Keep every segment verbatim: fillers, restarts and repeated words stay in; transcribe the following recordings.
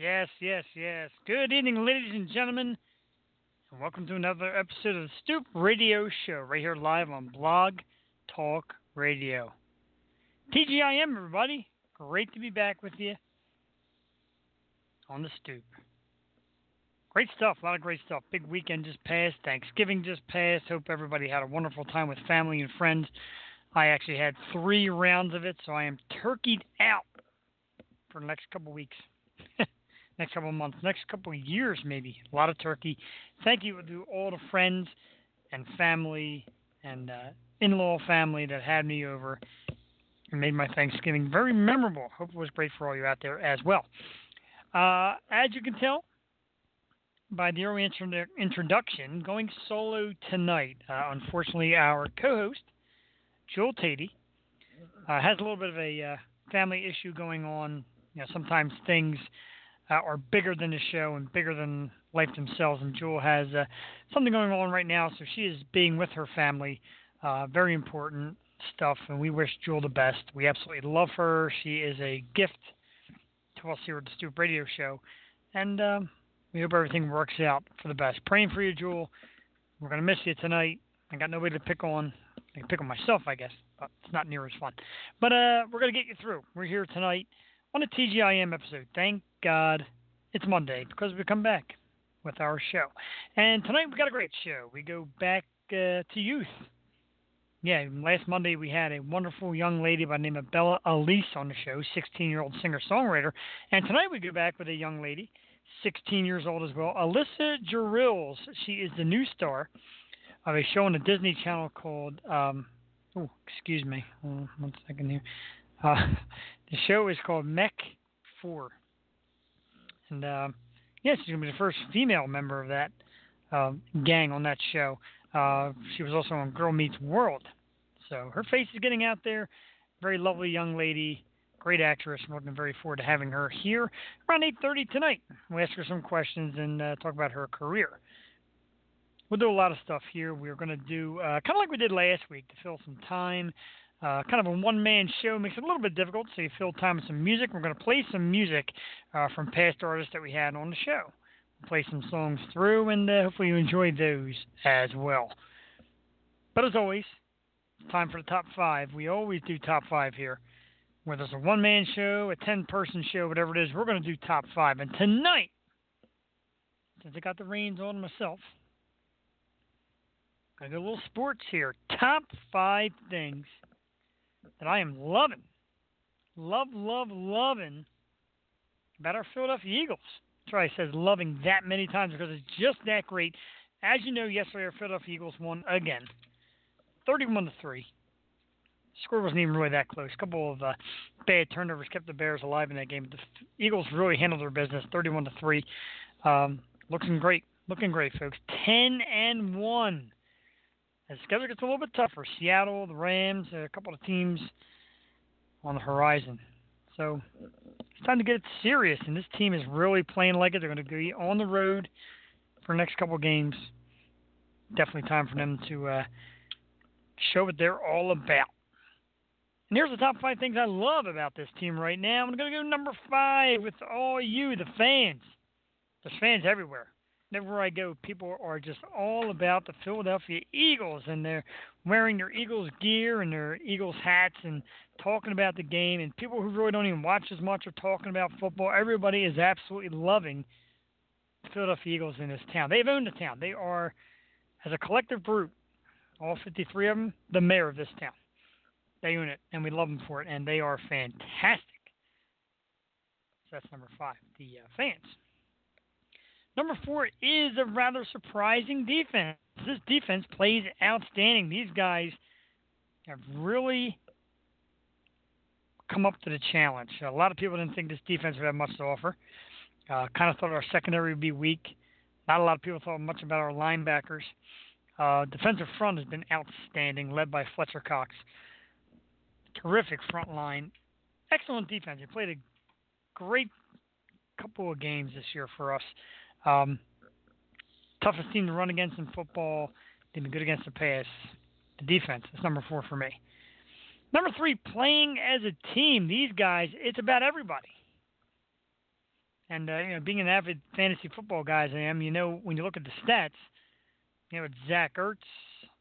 Yes, yes, yes. Good evening, ladies and gentlemen, and welcome to another episode of the Stoop Radio Show, right here live on Blog Talk Radio. T G I M, everybody. Great to be back with you on the Stoop. Great stuff, a lot of great stuff. Big weekend just passed, Thanksgiving just passed. Hope everybody had a wonderful time with family and friends. I actually had three rounds of it, so I am turkeyed out for the next couple weeks, next couple months, next couple years maybe. A lot of turkey. Thank you to all the friends and family and uh, in-law family that had me over and made my Thanksgiving very memorable. Hope it was great for all you out there as well. Uh, as you can tell by the early intro- introduction, going solo tonight. Uh, unfortunately, our co-host, Jewel Tatey, uh, has a little bit of a uh, family issue going on. You know, sometimes things uh, are bigger than the show and bigger than life themselves, and Jewel has uh, something going on right now, so she is being with her family. Uh, very important stuff, and we wish Jewel the best. We absolutely love her. She is a gift to us here at the Stoop Radio Show, and um, we hope everything works out for the best. Praying for you, Jewel. We're going to miss you tonight. I got nobody to pick on. I can pick on myself, I guess, but it's not near as fun. But uh, we're going to get you through. We're here tonight on a T G I M episode. Thank God it's Monday, because we come back with our show. And tonight we got a great show. We go back uh, to youth. Yeah, last Monday we had a wonderful young lady by the name of Bella Elise on the show, sixteen-year-old singer-songwriter. And tonight we go back with a young lady, sixteen years old as well, Alyssa Jirrels. She is the new star of a show on the Disney Channel called, um, oh, excuse me, hold on one second here. Uh, the show is called Mech X four. And, uh, yeah, she's going to be the first female member of that uh, gang on that show. Uh, she was also on Girl Meets World. So her face is getting out there. Very lovely young lady, great actress. I'm looking very forward to having her here around eight thirty tonight. We'll ask her some questions and uh, talk about her career. We'll do a lot of stuff here. We're going to do uh, kind of like we did last week to fill some time. Uh, kind of a one-man show makes it a little bit difficult, so you fill time with some music. We're going to play some music uh, from past artists that we had on the show. We'll play some songs through, and uh, hopefully you enjoy those as well. But as always, it's time for the top five. We always do top five here. Whether it's a one-man show, a ten-person show, whatever it is, we're going to do top five. And tonight, since I got the reins on myself, I got a little sports here. Top five things that I am loving, love, love, loving about our Philadelphia Eagles. That's why I says loving that many times, because it's just that great. As you know, yesterday our Philadelphia Eagles won again, thirty-one to three. Score wasn't even really that close. A couple of uh, bad turnovers kept the Bears alive in that game. The Eagles really handled their business, thirty-one to three. Um, looking great, looking great, folks. ten and one. As the schedule gets a little bit tougher, Seattle, the Rams, a couple of teams on the horizon. So it's time to get serious, and this team is really playing like it. They're going to be on the road for the next couple of games. Definitely time for them to uh, show what they're all about. And here's the top five things I love about this team right now. I'm going to go number five with all you, the fans. There's fans everywhere. Everywhere I go, people are just all about the Philadelphia Eagles, and they're wearing their Eagles gear and their Eagles hats and talking about the game, and people who really don't even watch as much are talking about football. Everybody is absolutely loving the Philadelphia Eagles in this town. They've owned the town. They are, as a collective group, all fifty-three of them, the mayor of this town. They own it, and we love them for it, and they are fantastic. So that's number five, the uh, fans. Number four is a rather surprising defense. This defense plays outstanding. These guys have really come up to the challenge. A lot of people didn't think this defense would have much to offer. Uh, kind of thought our secondary would be weak. Not a lot of people thought much about our linebackers. Uh, defensive front has been outstanding, led by Fletcher Cox. Terrific front line. Excellent defense. They played a great couple of games this year for us. Um, toughest team to run against in football. They've been good against the pass. The defense is number four for me. Number three, playing as a team. These guys, it's about everybody. And uh, you know, being an avid fantasy football guy as I am, you know, when you look at the stats, you know, it's Zach Ertz,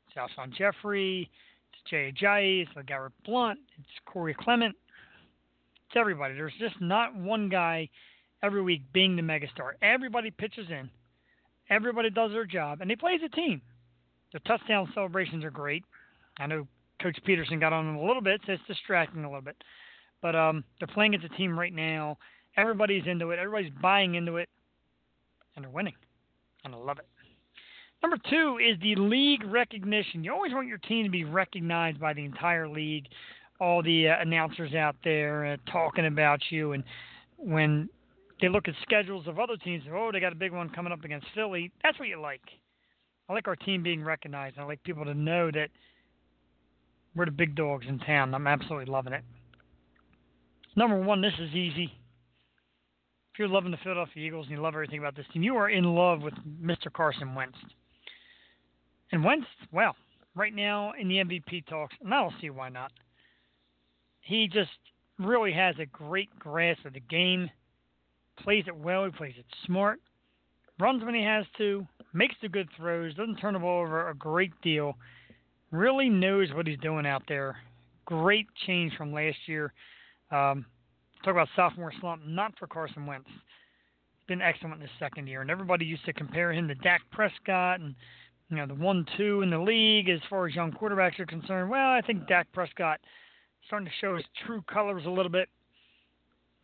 it's Alshon Jeffrey, it's Jay Ajayi, it's LeGarrette Blount, it's Corey Clement, it's everybody. There's just not one guy every week being the megastar. Everybody pitches in. Everybody does their job, and they play as a team. The touchdown celebrations are great. I know Coach Peterson got on them a little bit, so it's distracting a little bit. But um, they're playing as a team right now. Everybody's into it. Everybody's buying into it. And they're winning. And I love it. Number two is the league recognition. You always want your team to be recognized by the entire league. All the uh, announcers out there uh, talking about you. And when they look at schedules of other teams, oh, they got a big one coming up against Philly. That's what you like. I like our team being recognized. I like people to know that we're the big dogs in town. I'm absolutely loving it. Number one, this is easy. If you're loving the Philadelphia Eagles and you love everything about this team, you are in love with Mister Carson Wentz. And Wentz, well, right now in the M V P talks, and I don't see why not. He just really has a great grasp of the game. Plays it well. He plays it smart. Runs when he has to. Makes the good throws. Doesn't turn the ball over a great deal. Really knows what he's doing out there. Great change from last year. Um, talk about sophomore slump. Not for Carson Wentz. Been excellent this second year. And everybody used to compare him to Dak Prescott and, you know, the one two in the league as far as young quarterbacks are concerned. Well, I think Dak Prescott starting to show his true colors a little bit.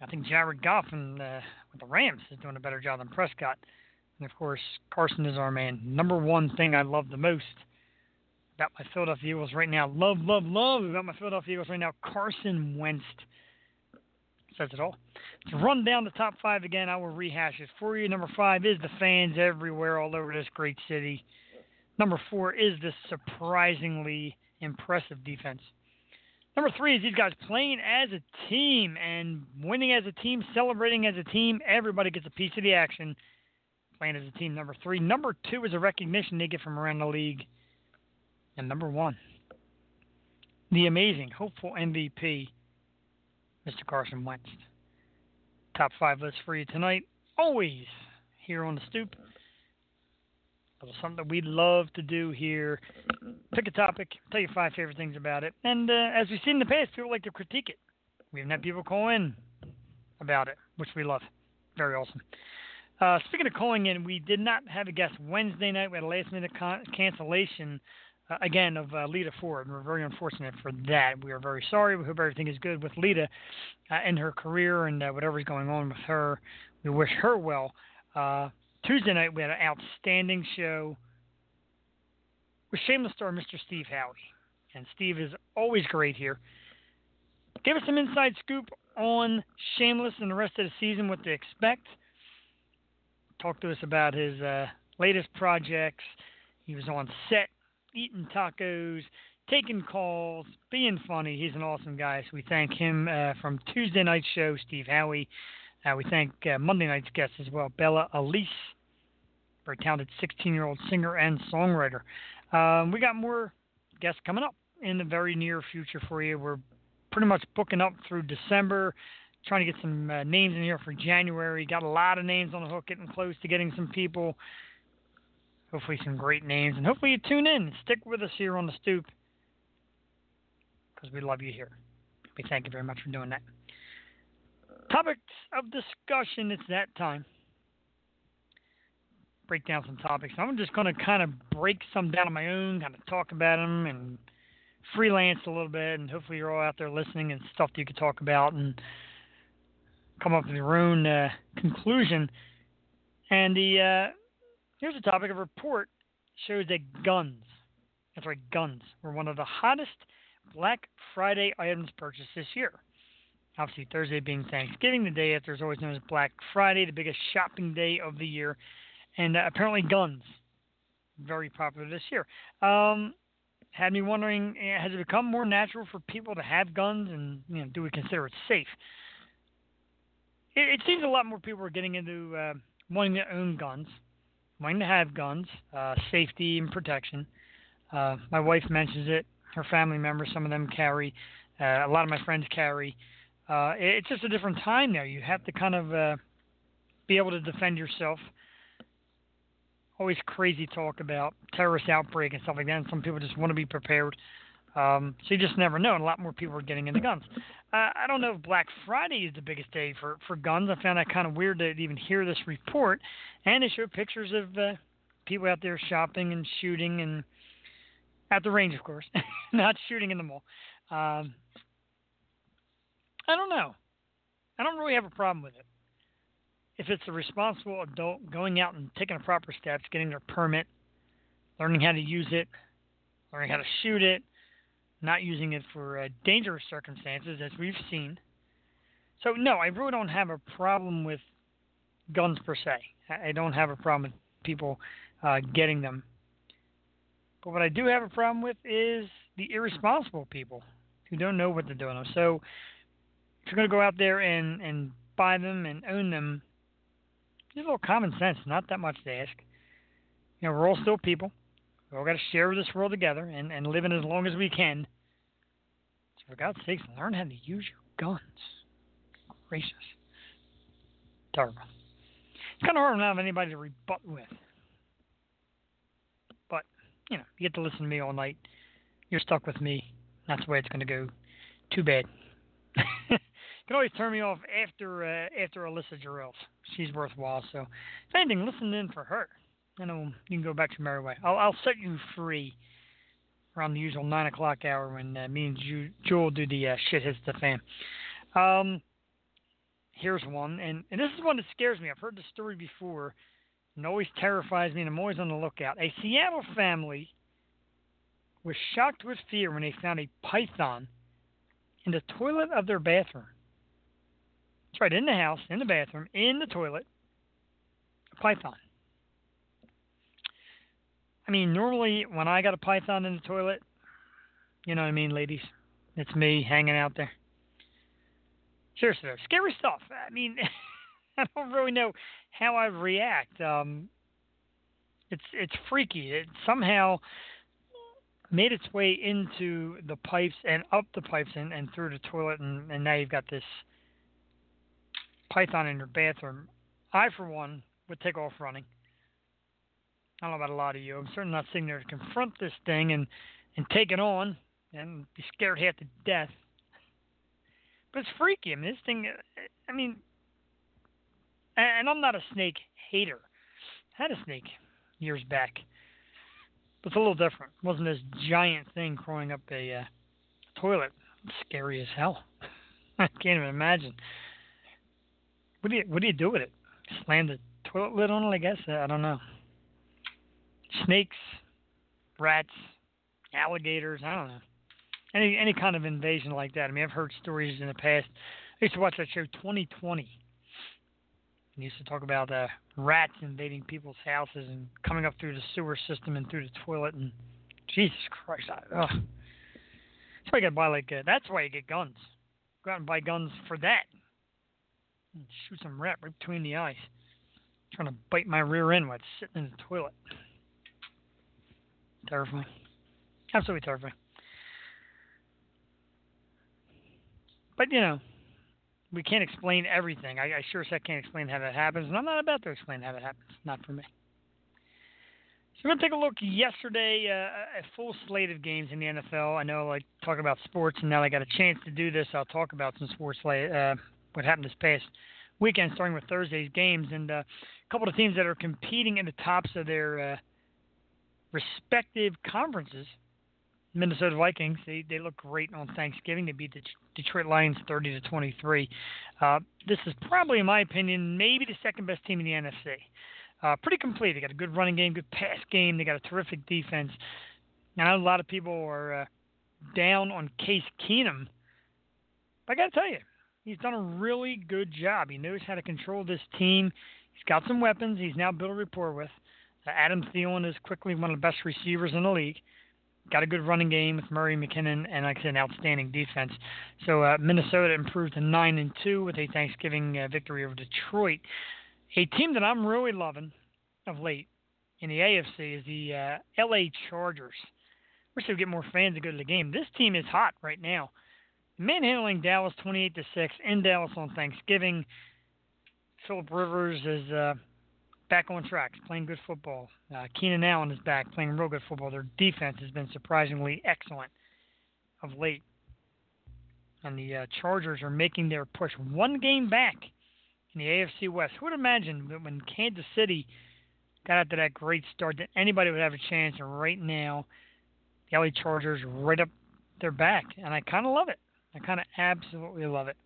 I think Jared Goff and uh, with the Rams is doing a better job than Prescott. And, of course, Carson is our man. Number one thing I love the most about my Philadelphia Eagles right now, love, love, love about my Philadelphia Eagles right now, Carson Wentz. Says it all. To run down the top five again, I will rehash it for you. Number five is the fans everywhere all over this great city. Number four is the surprisingly impressive defense. Number three is these guys playing as a team and winning as a team, celebrating as a team. Everybody gets a piece of the action playing as a team. Number three. Number two is a recognition they get from around the league. And number one, the amazing, hopeful M V P, Mister Carson Wentz. Top five list for you tonight. Always here on the Stoop. Something that we love to do here. Pick a topic, tell you five favorite things about it. And uh, as we've seen in the past, people like to critique it. We even had people call in about it, which we love. Very awesome. Uh, speaking of calling in, we did not have a guest Wednesday night. We had a last-minute con- cancellation, uh, again, of uh, Lita Ford. And we're very unfortunate for that. We are very sorry. We hope everything is good with Lita uh, and her career and uh, whatever is going on with her. We wish her well. Uh Tuesday night, we had an outstanding show with Shameless star Mister Steve Howey. And Steve is always great here. Give us some inside scoop on Shameless and the rest of the season, what to expect. Talk to us about his uh, latest projects. He was on set, eating tacos, taking calls, being funny. He's an awesome guy. So we thank him uh, from Tuesday night's show, Steve Howey. Uh, we thank uh, Monday night's guest as well, Bella Elise, very talented sixteen-year-old singer and songwriter. Um, we got more guests coming up in the very near future for you. We're pretty much booking up through December, trying to get some uh, names in here for January. Got a lot of names on the hook, getting close to getting some people. Hopefully some great names. And hopefully you tune in and stick with us here on the Stoop because we love you here. We thank you very much for doing that. Topics of discussion, it's that time. Break down some topics. I'm just going to kind of break some down on my own, kind of talk about them and freelance a little bit, and hopefully you're all out there listening and stuff that you can talk about and come up with your own uh, conclusion. And the uh, here's a topic. A report shows that guns, that's right, guns, were one of the hottest Black Friday items purchased this year. Obviously, Thursday being Thanksgiving, the day after is always known as Black Friday, the biggest shopping day of the year. And uh, apparently guns, very popular this year. Um, had me wondering, has it become more natural for people to have guns? And you know, do we consider it safe? It, it seems a lot more people are getting into uh, wanting to own guns, wanting to have guns, uh, safety and protection. Uh, my wife mentions it. Her family members, some of them carry. Uh, a lot of my friends carry. Uh, it's just a different time now. You have to kind of uh, be able to defend yourself. Always crazy talk about terrorist outbreak and stuff like that, and some people just want to be prepared. Um, so you just never know, and a lot more people are getting into guns. Uh, I don't know if Black Friday is the biggest day for, for guns. I found that kind of weird to even hear this report. And they showed pictures of uh, people out there shopping and shooting, and at the range, of course, not shooting in the mall. Um, I don't know. I don't really have a problem with it. If it's a responsible adult going out and taking the proper steps, getting their permit, learning how to use it, learning how to shoot it, not using it for uh, dangerous circumstances, as we've seen. So, no, I really don't have a problem with guns per se. I don't have a problem with people uh, getting them. But what I do have a problem with is the irresponsible people who don't know what they're doing. So if you're going to go out there and, and buy them and own them, just a little common sense, not that much to ask. You know, we're all still people. We've all got to share this world together and, and live in as long as we can. So for God's sakes, learn how to use your guns. Gracious. Terrible. It's kind of hard to not have anybody to rebut with. But, you know, you get to listen to me all night. You're stuck with me. That's the way it's going to go. Too bad. You can always turn me off after uh, after Alyssa Jirrels. She's worthwhile. So, if anything, listen in for her. I know you can go back to your merry way. I'll, I'll set you free around the usual nine o'clock hour when uh, me and Ju- Jewel do the uh, shit hits the fan. Um, here's one, and, and this is one that scares me. I've heard this story before, and always terrifies me, and I'm always on the lookout. A Seattle family was shocked with fear when they found a python in the toilet of their bathroom. That's right, in the house, in the bathroom, in the toilet, a python. I mean, normally when I got a python in the toilet, you know what I mean, ladies? It's me hanging out there. Seriously, though, scary stuff. I mean, I don't really know how I react. Um, it's it's freaky. It somehow made its way into the pipes and up the pipes and, and through the toilet, and, and now you've got this python in your bathroom. I, for one, would take off running. I don't know about a lot of you. I'm certainly not sitting there to confront this thing and, and take it on and be scared half to death. But it's freaky. I mean, this thing, I mean, and I'm not a snake hater. I had a snake years back. But it's a little different. It wasn't this giant thing crawling up a uh, toilet. It's scary as hell. I can't even imagine. What do you, what do you do with it? Slam the toilet lid on it, I guess? I don't know. Snakes, rats, alligators, I don't know. Any any kind of invasion like that. I mean, I've heard stories in the past. I used to watch that show twenty twenty. It used to talk about uh, rats invading people's houses and coming up through the sewer system and through the toilet. And Jesus Christ. I, ugh. That's why you gotta buy like uh, that's why you get guns. Go out and buy guns for that. And shoot some rat right between the eyes. Trying to bite my rear end while it's sitting in the toilet. Terrifying. Absolutely terrifying. But, you know, we can't explain everything. I, I sure as heck can't explain how that happens, and I'm not about to explain how that happens. Not for me. So we're going to take a look yesterday uh, at a full slate of games in the N F L. I know I like talking about sports, and now I got a chance to do this. I'll talk about some sports, uh, what happened this past weekend, starting with Thursday's games, and uh, a couple of teams that are competing in the tops of their uh, – respective conferences. Minnesota Vikings, they, they look great on Thanksgiving. They beat the Detroit Lions thirty to twenty-three. Uh, this is probably, in my opinion, maybe the second best team in the N F C. Uh, pretty complete. They got a good running game, good pass game. They got a terrific defense. Now, a lot of people are uh, down on Case Keenum. But I got to tell you, he's done a really good job. He knows how to control this team. He's got some weapons he's now built a rapport with. Adam Thielen is quickly one of the best receivers in the league. Got a good running game with Murray, McKinnon, and, like I said, an outstanding defense. So uh, Minnesota improved to nine and two with a Thanksgiving uh, victory over Detroit. A team that I'm really loving of late in the A F C is the uh, L A Chargers. Wish they would get more fans to go to the game. This team is hot right now. Manhandling Dallas twenty-eight to six in Dallas on Thanksgiving. Philip Rivers is uh, back on track, playing good football. Uh, Keenan Allen is back, playing real good football. Their defense has been surprisingly excellent of late. And the uh, Chargers are making their push one game back in the A F C West. Who would imagine that when Kansas City got out to that great start that anybody would have a chance? And right now, the L A Chargers right up their back. And I kind of love it. I kind of absolutely love it.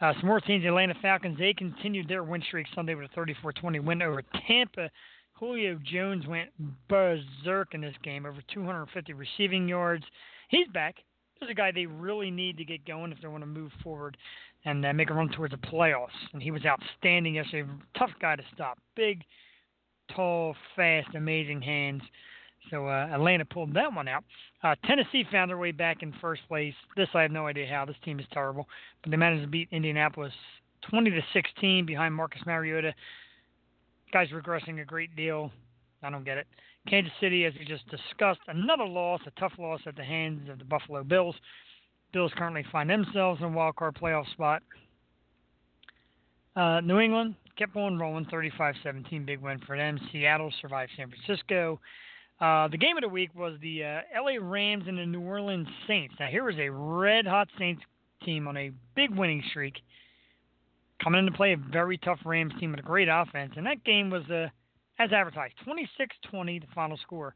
Uh, some more teams, the Atlanta Falcons, they continued their win streak Sunday with a thirty-four twenty win over Tampa. Julio Jones went berserk in this game, over two hundred fifty receiving yards. He's back. He's a guy they really need to get going if they want to move forward and uh, make a run towards the playoffs. And he was outstanding yesterday. Tough guy to stop. Big, tall, fast, amazing hands. So uh, Atlanta pulled that one out. Uh, Tennessee found their way back in first place. This, I have no idea how. This team is terrible. But they managed to beat Indianapolis twenty to sixteen behind Marcus Mariota. Guys regressing a great deal. I don't get it. Kansas City, as we just discussed, another loss, a tough loss at the hands of the Buffalo Bills. Bills currently find themselves in a wild-card playoff spot. Uh, New England kept on rolling, thirty-five seventeen, big win for them. Seattle survived San Francisco. Uh, the game of the week was the uh, L A Rams and the New Orleans Saints. Now, here was a red-hot Saints team on a big winning streak, coming in to play a very tough Rams team with a great offense. And that game was, uh, as advertised, twenty-six twenty, the final score.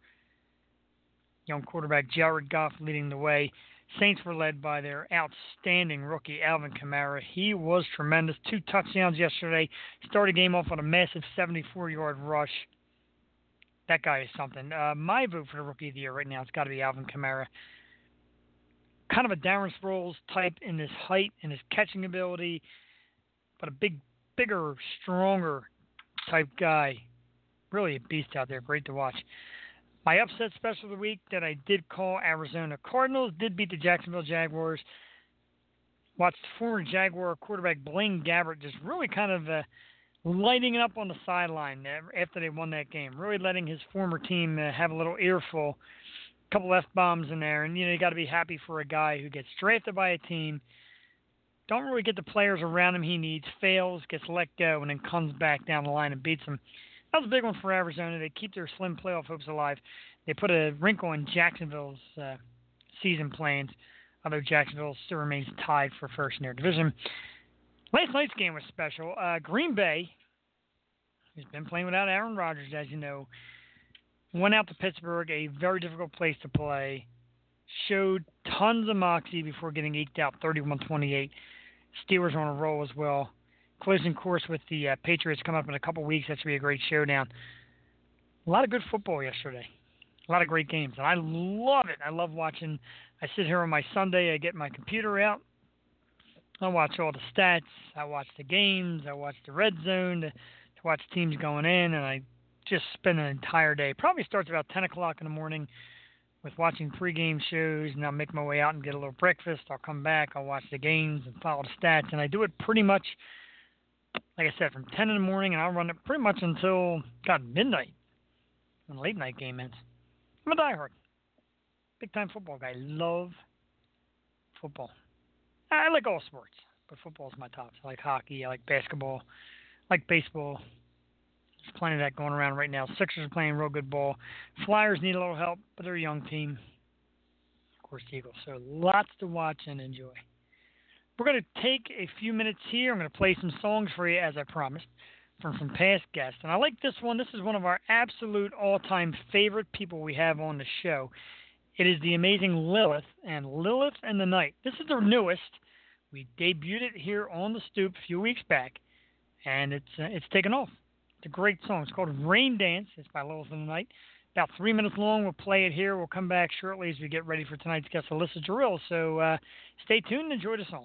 Young quarterback Jared Goff leading the way. Saints were led by their outstanding rookie, Alvin Kamara. He was tremendous. Two touchdowns yesterday. Started the game off on a massive seventy-four-yard rush. That guy is something. Uh, my vote for the Rookie of the Year right now, it's got to be Alvin Kamara. Kind of a Darren Sproles type in his height and his catching ability, but a big, bigger, stronger type guy. Really a beast out there. Great to watch. My upset special of the week that I did call Arizona Cardinals did beat the Jacksonville Jaguars. Watched former Jaguar quarterback Blaine Gabbert just really kind of uh, – lighting it up on the sideline after they won that game. Really letting his former team uh, have a little earful. A couple F-bombs in there. And, you know, you got to be happy for a guy who gets drafted by a team, don't really get the players around him he needs, fails, gets let go, and then comes back down the line and beats them. That was a big one for Arizona. They keep their slim playoff hopes alive. They put a wrinkle in Jacksonville's uh, season plans, although Jacksonville still remains tied for first in their division. Last night's game was special. Uh, Green Bay, who's been playing without Aaron Rodgers, as you know, went out to Pittsburgh, a very difficult place to play, showed tons of moxie before getting eked out, thirty-one twenty-eight. Steelers on a roll as well. Closing course with the uh, Patriots coming up in a couple weeks. That should be a great showdown. A lot of good football yesterday. A lot of great games. And I love it. I love watching. I sit here on my Sunday. I get my computer out. I watch all the stats. I watch the games. I watch the red zone to, to watch teams going in, and I just spend an entire day. Probably starts about ten o'clock in the morning with watching pregame shows, and I'll make my way out and get a little breakfast. I'll come back. I'll watch the games and follow the stats, and I do it pretty much, like I said, from ten in the morning, and I'll run it pretty much until, God, midnight when the late-night game ends. I'm a diehard. Big-time football guy. Love football. I like all sports, but football's my top. I like hockey. I like basketball. I like baseball. There's plenty of that going around right now. Sixers are playing real good ball. Flyers need a little help, but they're a young team. Of course, the Eagles. So lots to watch and enjoy. We're going to take a few minutes here. I'm going to play some songs for you, as I promised, from some past guests. And I like this one. This is one of our absolute all-time favorite people we have on the show. It is the amazing Lilith and Lilith and the Night. This is their newest. We debuted it here on the Stoop a few weeks back, and it's uh, it's taken off. It's a great song. It's called Rain Dance. It's by Lilith and the Night. About three minutes long. We'll play it here. We'll come back shortly as we get ready for tonight's guest, Alyssa Jirrels. So uh, stay tuned and enjoy the song.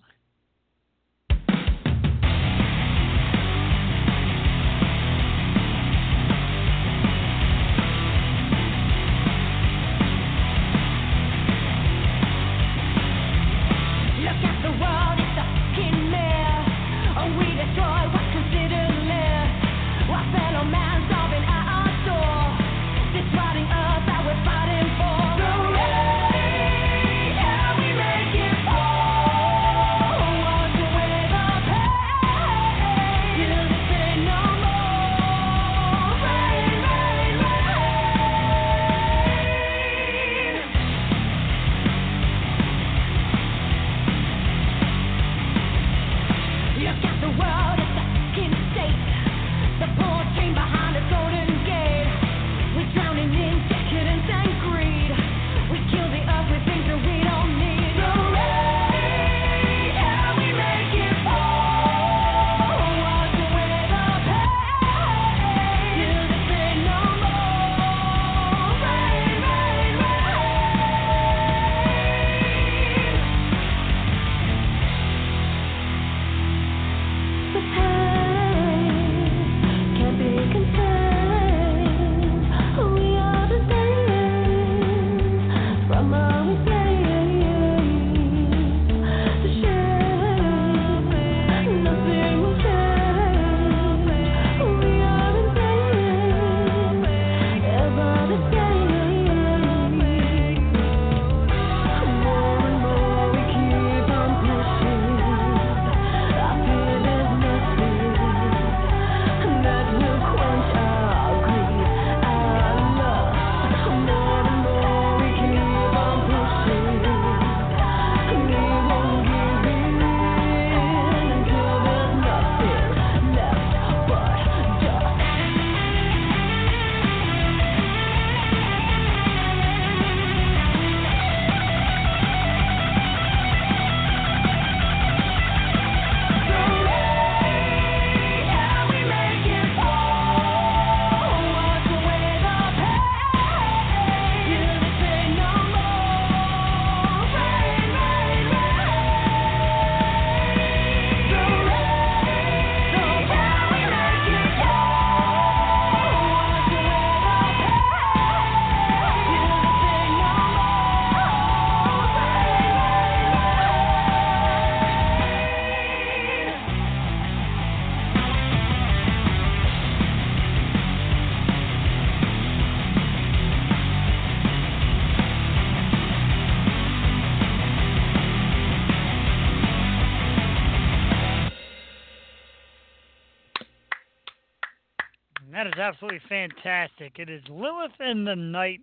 That is absolutely fantastic. It is Lilith and the Night,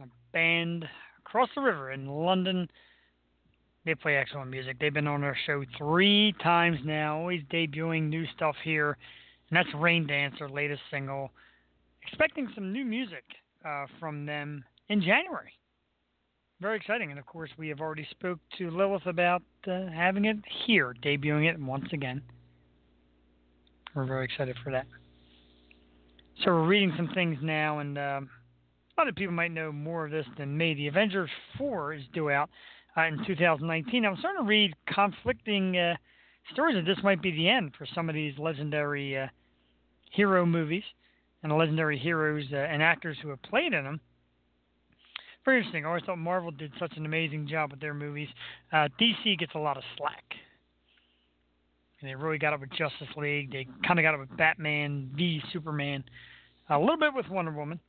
a band across the river in London. They play excellent music. They've been on our show three times now, always debuting new stuff here. And that's Rain Dance, their latest single. Expecting some new music uh, from them in January. Very exciting. And, of course, we have already spoke to Lilith about uh, having it here, debuting it once again. We're very excited for that. So we're reading some things now, and uh, a lot of people might know more of this than me. The Avengers four is due out uh, in two thousand nineteen. I'm starting to read conflicting uh, stories that this might be the end for some of these legendary uh, hero movies and the legendary heroes uh, and actors who have played in them. Very interesting. I always thought Marvel did such an amazing job with their movies. Uh, D C gets a lot of slack. And they really got it with Justice League. They kind of got it with Batman v Superman. A little bit with Wonder Woman.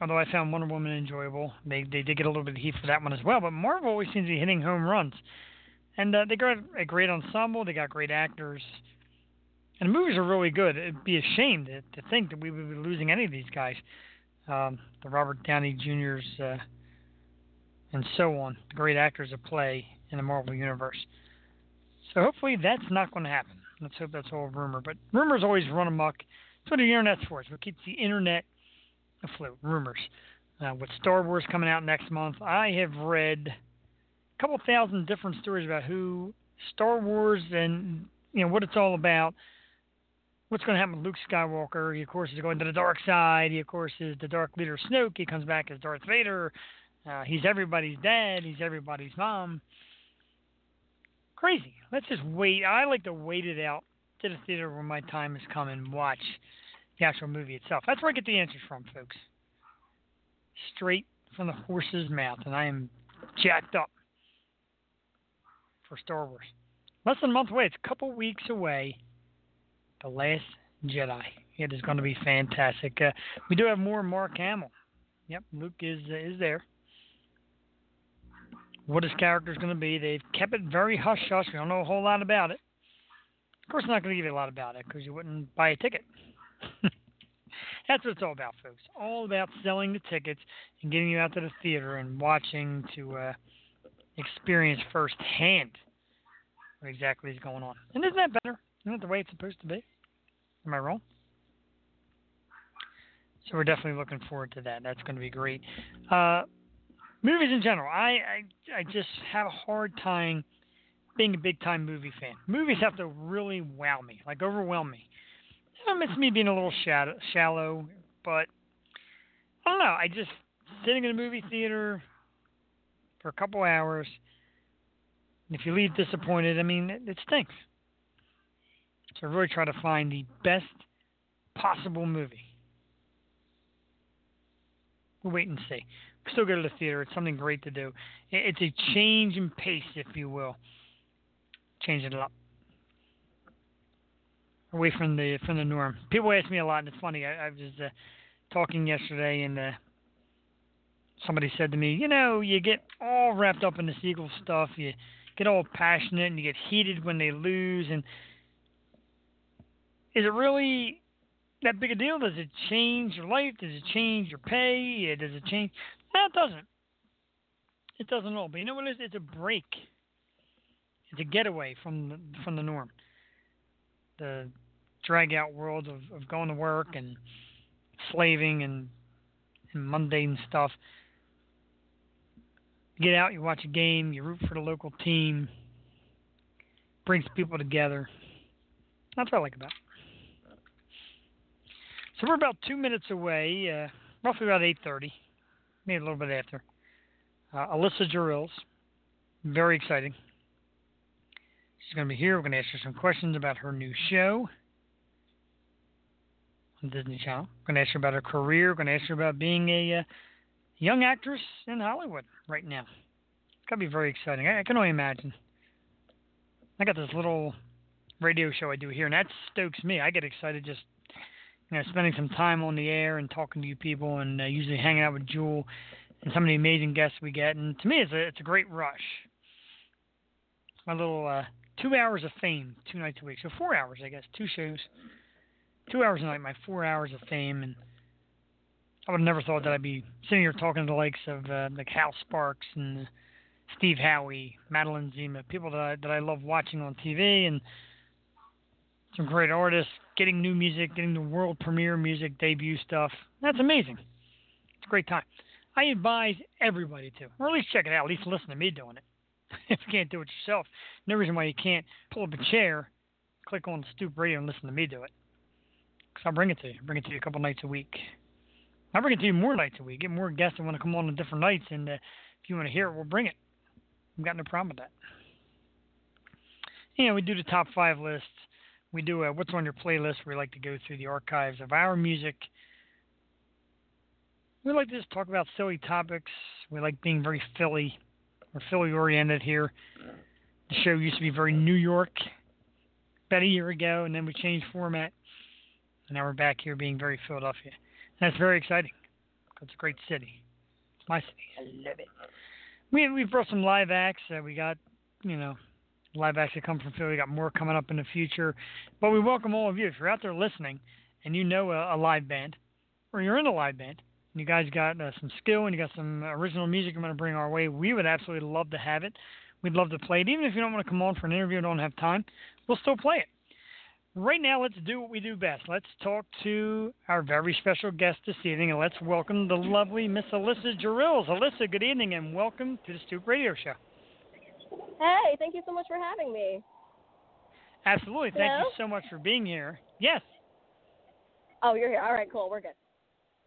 Although I found Wonder Woman enjoyable. They they did get a little bit of heat for that one as well. But Marvel always seems to be hitting home runs. And uh, they got a great ensemble. They got great actors. And the movies are really good. It'd be a shame to, to think that we would be losing any of these guys. Um, the Robert Downey Juniors uh, and so on, the great actors that play in the Marvel Universe. So hopefully that's not going to happen. Let's hope that's all rumor. But rumors always run amok. That's what the internet's for. It's what keeps the internet afloat. Rumors. Uh, with Star Wars coming out next month, I have read a couple thousand different stories about who Star Wars and you know what it's all about. What's going to happen with Luke Skywalker? He, of course, is going to the dark side. He, of course, is the dark leader Snoke. He comes back as Darth Vader. Uh, he's everybody's dad. He's everybody's mom. Crazy. Let's just wait. I like to wait it out to the theater when my time has come and watch the actual movie itself. That's where I get the answers from, folks. Straight from the horse's mouth, and I am jacked up for Star Wars. Less than a month away. It's a couple weeks away. The Last Jedi. It is going to be fantastic. Uh, we do have more Mark Hamill. Yep, Luke is uh, is there. What his character is going to be. They've kept it very hush-hush. We don't know a whole lot about it. Of course, I'm not going to give you a lot about it because you wouldn't buy a ticket. That's what it's all about, folks. All about selling the tickets and getting you out to the theater and watching to uh, experience firsthand what exactly is going on. And isn't that better? Isn't that the way it's supposed to be? Am I wrong? So we're definitely looking forward to that. That's going to be great. Uh, movies in general. I, I I just have a hard time being a big-time movie fan. Movies have to really wow me, like overwhelm me. It's me being a little shallow, shallow, but I don't know. I just sitting in a movie theater for a couple hours, and if you leave disappointed, I mean, it, it stinks. So really try to find the best possible movie. We'll wait and see. We'll still go to the theater. It's something great to do. It's a change in pace, if you will. Change it up. Away from the from the norm. People ask me a lot, and it's funny. I, I was uh, talking yesterday, and uh, somebody said to me, you know, you get all wrapped up in this Eagles stuff. You get all passionate, and you get heated when they lose, and is it really that big a deal? Does it change your life? Does it change your pay? Does it change? No, it doesn't. It doesn't at all. But you know what it is? It's a break. It's a getaway from the, from the norm. The drag-out world of, of going to work and slaving and, and mundane stuff. You get out, you watch a game, you root for the local team. Brings people together. That's what I like about it. So we're about two minutes away, uh, roughly about eight thirty, maybe a little bit after. Uh, Alyssa Jirrels, very exciting. She's going to be here. We're going to ask her some questions about her new show on Disney Channel. We're going to ask her about her career. We're going to ask her about being a uh, young actress in Hollywood right now. It's got to be very exciting. I, I can only imagine. I got this little radio show I do here, and that stokes me. I get excited just You know, spending some time on the air and talking to you people and uh, usually hanging out with Jewel and some of the amazing guests we get. And to me, it's a, it's a great rush. My little uh, two hours of fame two nights a week. So four hours, I guess, two shows. two hours a night, my four hours of fame, and I would have never thought that I'd be sitting here talking to the likes of uh, like Hal Sparks and Steve Howey, Madeline Zima, people that I, that I love watching on T V, and some great artists, getting new music, getting the world premiere music, debut stuff. That's amazing. It's a great time. I advise everybody to, or at least check it out, at least listen to me doing it. If you can't do it yourself, no reason why you can't pull up a chair, click on Stoop Radio, and listen to me do it. Because I'll bring it to you. I'll bring it to you a couple nights a week. I'll bring it to you more nights a week. Get more guests that want to come on on different nights, and uh, if you want to hear it, we'll bring it. I've got no problem with that. Yeah, you know, we do the top five lists. We do a What's on Your Playlist, where we like to go through the archives of our music. We like to just talk about silly topics. We like being very Philly. We're Philly-oriented here. The show used to be very New York about a year ago, and then we changed format. And now we're back here being very Philadelphia. And that's very exciting. It's a great city. It's my city. I love it. We, we brought some live acts. Uh, we got, you know, live acts that come from Philly. We got more coming up in the future. But we welcome all of you. If you're out there listening and you know a, a live band, or you're in a live band, and you guys got uh, some skill and you got some original music you want to bring our way, we would absolutely love to have it. We'd love to play it. Even if you don't want to come on for an interview and don't have time, we'll still play it. Right now, let's do what we do best. Let's talk to our very special guest this evening, and let's welcome the lovely Miss Alyssa Jirrels. Alyssa, good evening, and welcome to the Stoop Radio Show. Hey, thank you so much for having me. Absolutely. Hello? Thank you so much for being here. Yes. Oh, you're here. All right, cool. We're good.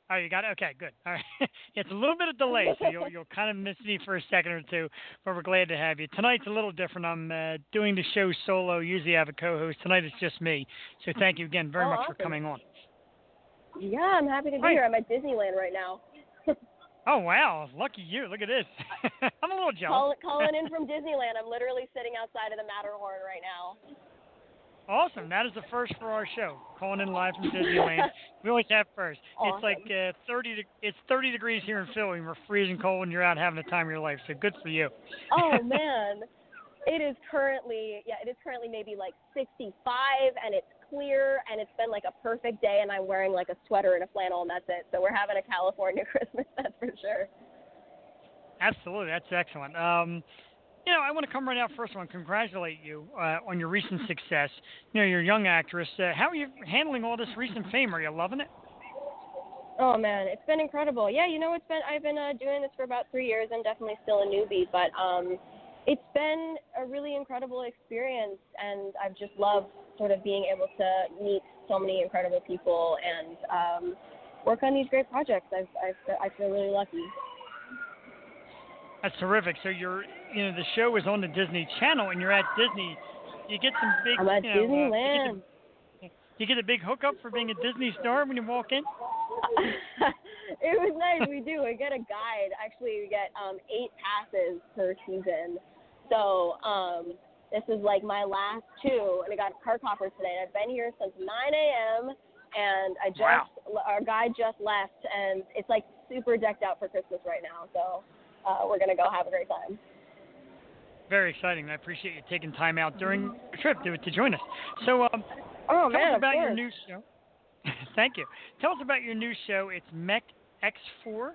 Oh, you got it? Okay, good. All right. It's a little bit of delay, so you'll, you'll kind of miss me for a second or two, but we're glad to have you. Tonight's a little different. I'm uh, doing the show solo. Usually I have a co-host. Tonight it's just me. So thank you again very oh, much awesome. for coming on. Yeah, I'm happy to be Hi. here. I'm at Disneyland right now. Oh, wow. Lucky you. Look at this. I'm a little jealous. Call, calling in from Disneyland. I'm literally sitting outside of the Matterhorn right now. Awesome. That is the first for our show. Calling in live from Disneyland. We always have first. Awesome. It's like uh, thirty. It's thirty degrees here in Philly. We're freezing cold, and you're out having the time of your life. So good for you. Oh man, it is currently yeah. It is currently maybe like sixty-five, and it's clear, and it's been like a perfect day. And I'm wearing like a sweater and a flannel, and that's it. So we're having a California Christmas. That's for sure. Absolutely. That's excellent. Um, You know, I want to come right out first and congratulate you uh, on your recent success. You know, you're a young actress. Uh, how are you handling all this recent fame? Are you loving it? Oh, man, it's been incredible. Yeah, you know, it's been I've been uh, doing this for about three years. I'm definitely still a newbie, but um, it's been a really incredible experience, and I've just loved sort of being able to meet so many incredible people and um, work on these great projects. I've, I've, I feel really lucky. That's terrific. So you're, you know, the show is on the Disney Channel, and you're at Disney. You get some big, I'm at you know, Disneyland. Uh, you, get a, you get a big hookup for being a Disney star when you walk in. It was nice. We do. We get a guide. Actually, we get um, eight passes per season. So um, this is like my last two, and I got card hoppers today. I've been here since nine a.m. and I just wow. our guide just left, and it's like super decked out for Christmas right now. So. Uh, we're going to go have a great time. Very exciting. I appreciate you taking time out during your trip to, to join us. So um, oh, tell man, us about your new show. Thank you. Tell us about your new show. It's Mech X four,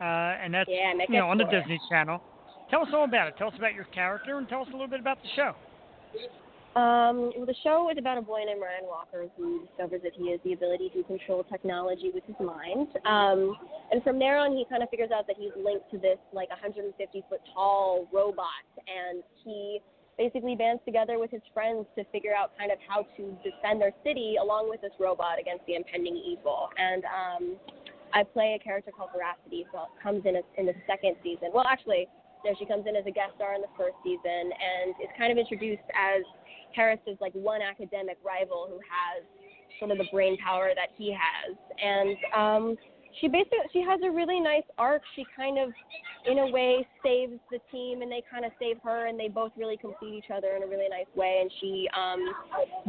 uh, and that's yeah, you know, on the Disney Channel. Tell us all about it. Tell us about your character, and tell us a little bit about the show. Um, well, the show is about a boy named Ryan Walker who discovers that he has the ability to control technology with his mind. Um, and from there on, he kind of figures out that he's linked to this, like, one hundred fifty-foot-tall robot. And he basically bands together with his friends to figure out kind of how to defend their city along with this robot against the impending evil. And um, I play a character called Veracity, who comes in a, in the second season. Well, actually, no, she comes in as a guest star in the first season and is kind of introduced as Harris's like one academic rival who has sort of the brain power that he has, and um, she basically she has a really nice arc. She kind of, in a way, saves the team, and they kind of save her, and they both really complete each other in a really nice way. And she um,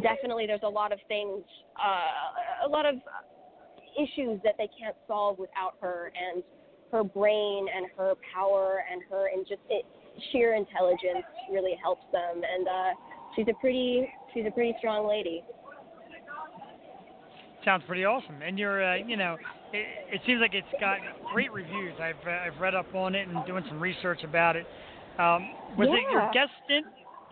definitely there's a lot of things, uh, a lot of issues that they can't solve without her, and her brain and her power and her and just it, sheer intelligence really helps them. And uh, She's a pretty, she's a pretty strong lady. Sounds pretty awesome. And you're, uh, you know, it, it seems like it's got great reviews. I've uh, I've read up on it and doing some research about it. Um, was yeah. it your guest stint?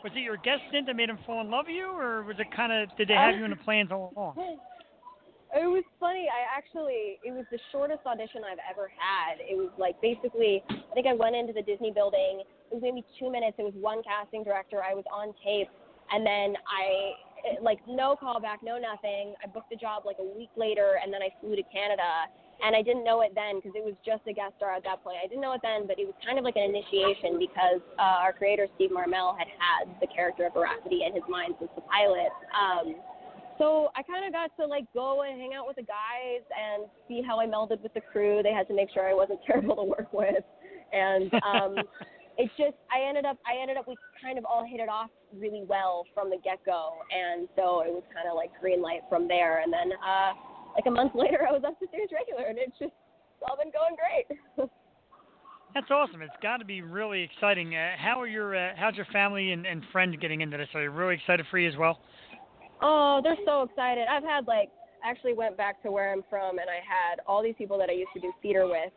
Was it your guest stint that made him fall in love with you, or was it kind of did they have you in the plans all along? It was funny. I actually it was the shortest audition I've ever had. It was like basically I think I went into the Disney building. It was maybe two minutes. It was one casting director. I was on tape, and then I. It, like, no callback, no nothing. I booked a job, like, a week later, and then I flew to Canada. And I didn't know it then because it was just a guest star at that point. I didn't know it then, but it was kind of like an initiation because uh, our creator, Steve Marmel, had had the character of Veracity in his mind since the pilot. Um, so I kind of got to, like, go and hang out with the guys and see how I melded with the crew. They had to make sure I wasn't terrible to work with. And... Um, It just, I ended up, I ended up, we kind of all hit it off really well from the get-go, and so it was kind of like green light from there, and then uh, like a month later, I was up to series regular, and it's just all been going great. That's awesome. It's got to be really exciting. Uh, how are your, uh, how's your family and, and friends getting into this? Are they really excited for you as well? Oh, they're so excited. I've had like, actually went back to where I'm from, and I had all these people that I used to do theater with.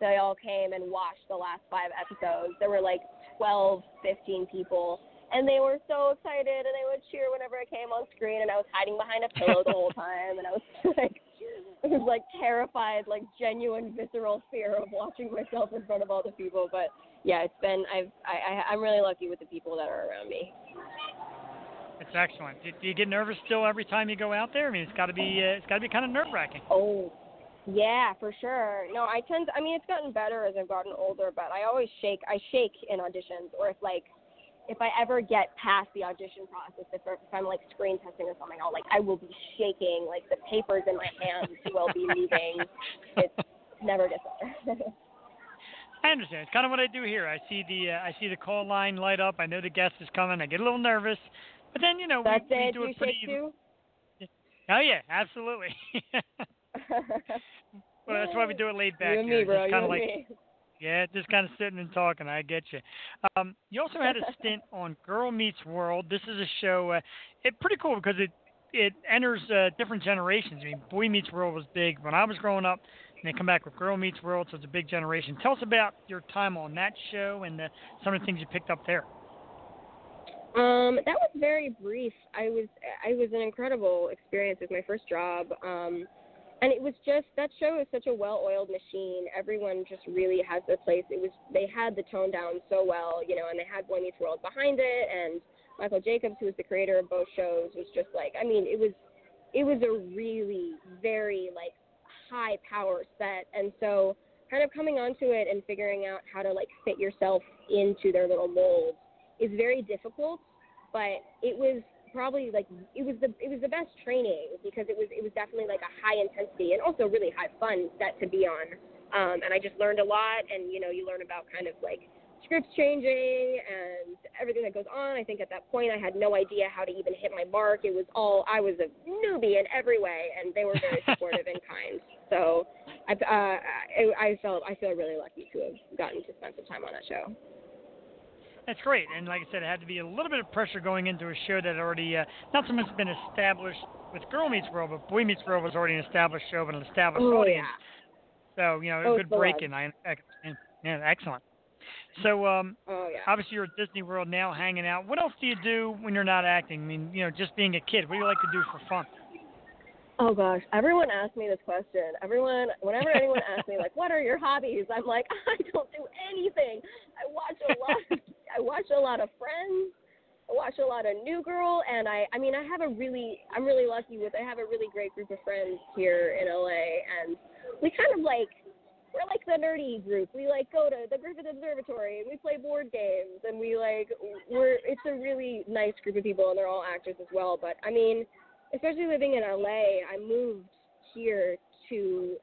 They all came and watched the last five episodes. There were like twelve, fifteen people, and they were so excited, and they would cheer whenever I came on screen, and I was hiding behind a pillow the whole time, and I was like, I was like terrified, like genuine visceral fear of watching myself in front of all the people. But yeah, it's been, I've, I, I, I'm really lucky with the people that are around me. It's excellent. Do you get nervous still every time you go out there? I mean, it's got to be, uh, it's got to be kind of nerve-wracking. Oh. Yeah, for sure. No, I tend to, I mean, it's gotten better as I've gotten older, but I always shake, I shake in auditions, or if like, if I ever get past the audition process, if, if I'm like screen testing or something, I'll like, I will be shaking, like the papers in my hands will be moving. It never gets better. I understand. It's kind of what I do here. I see the, uh, I see the call line light up. I know the guest is coming. I get a little nervous, but then, you know, we, That's it. we do, do it pretty too? Oh yeah, absolutely. Well, that's why we do it laid back. You and me, bro. You and like, me. Yeah, just kind of sitting and talking. I get you. Um, you also had a stint on Girl Meets World. This is a show. Uh, it's pretty cool because it it enters uh, different generations. I mean, Boy Meets World was big when I was growing up, and they come back with Girl Meets World, so it's a big generation. Tell us about your time on that show and uh, some of the things you picked up there. Um, that was very brief. I was I was an incredible experience with my first job. Um, And it was just, that show is such a well-oiled machine. Everyone just really has their place. It was, they had the tone down so well, you know, and they had Boy Meets World behind it. And Michael Jacobs, who was the creator of both shows, was just like, I mean, it was, it was a really very like high power set. And so kind of coming onto it and figuring out how to like fit yourself into their little mold is very difficult, but it was, probably like it was the it was the best training because it was it was definitely like a high intensity and also really high fun set to be on, um, and I just learned a lot. And you know, you learn about kind of like scripts changing and everything that goes on. I think at that point I had no idea how to even hit my mark. It was all I was a newbie in every way, and they were very supportive and kind. So I uh, I, I felt I feel really lucky to have gotten to spend some time on that show. That's great, and like I said, it had to be a little bit of pressure going into a show that already, uh, not so much been established with Girl Meets World, but Boy Meets World was already an established show with an established oh, audience. Yeah. So, you know, oh, a good so break-in. I, I, yeah, excellent. So, um, oh, yeah. Obviously you're at Disney World now hanging out. What else do you do when you're not acting? I mean, you know, just being a kid, what do you like to do for fun? Oh, gosh, everyone asks me this question. Everyone, whenever anyone asks me, like, what are your hobbies? I'm like, I don't do anything. I watch a lot of I watch a lot of Friends. I watch a lot of New Girl, and I, I mean, I have a really, I'm really lucky with, I have a really great group of friends here in L A, and we kind of like, we're like the nerdy group. We like go to the Griffith Observatory, and we play board games, and we like, we're, it's a really nice group of people, and they're all actors as well, but I mean, especially living in L A, I moved here to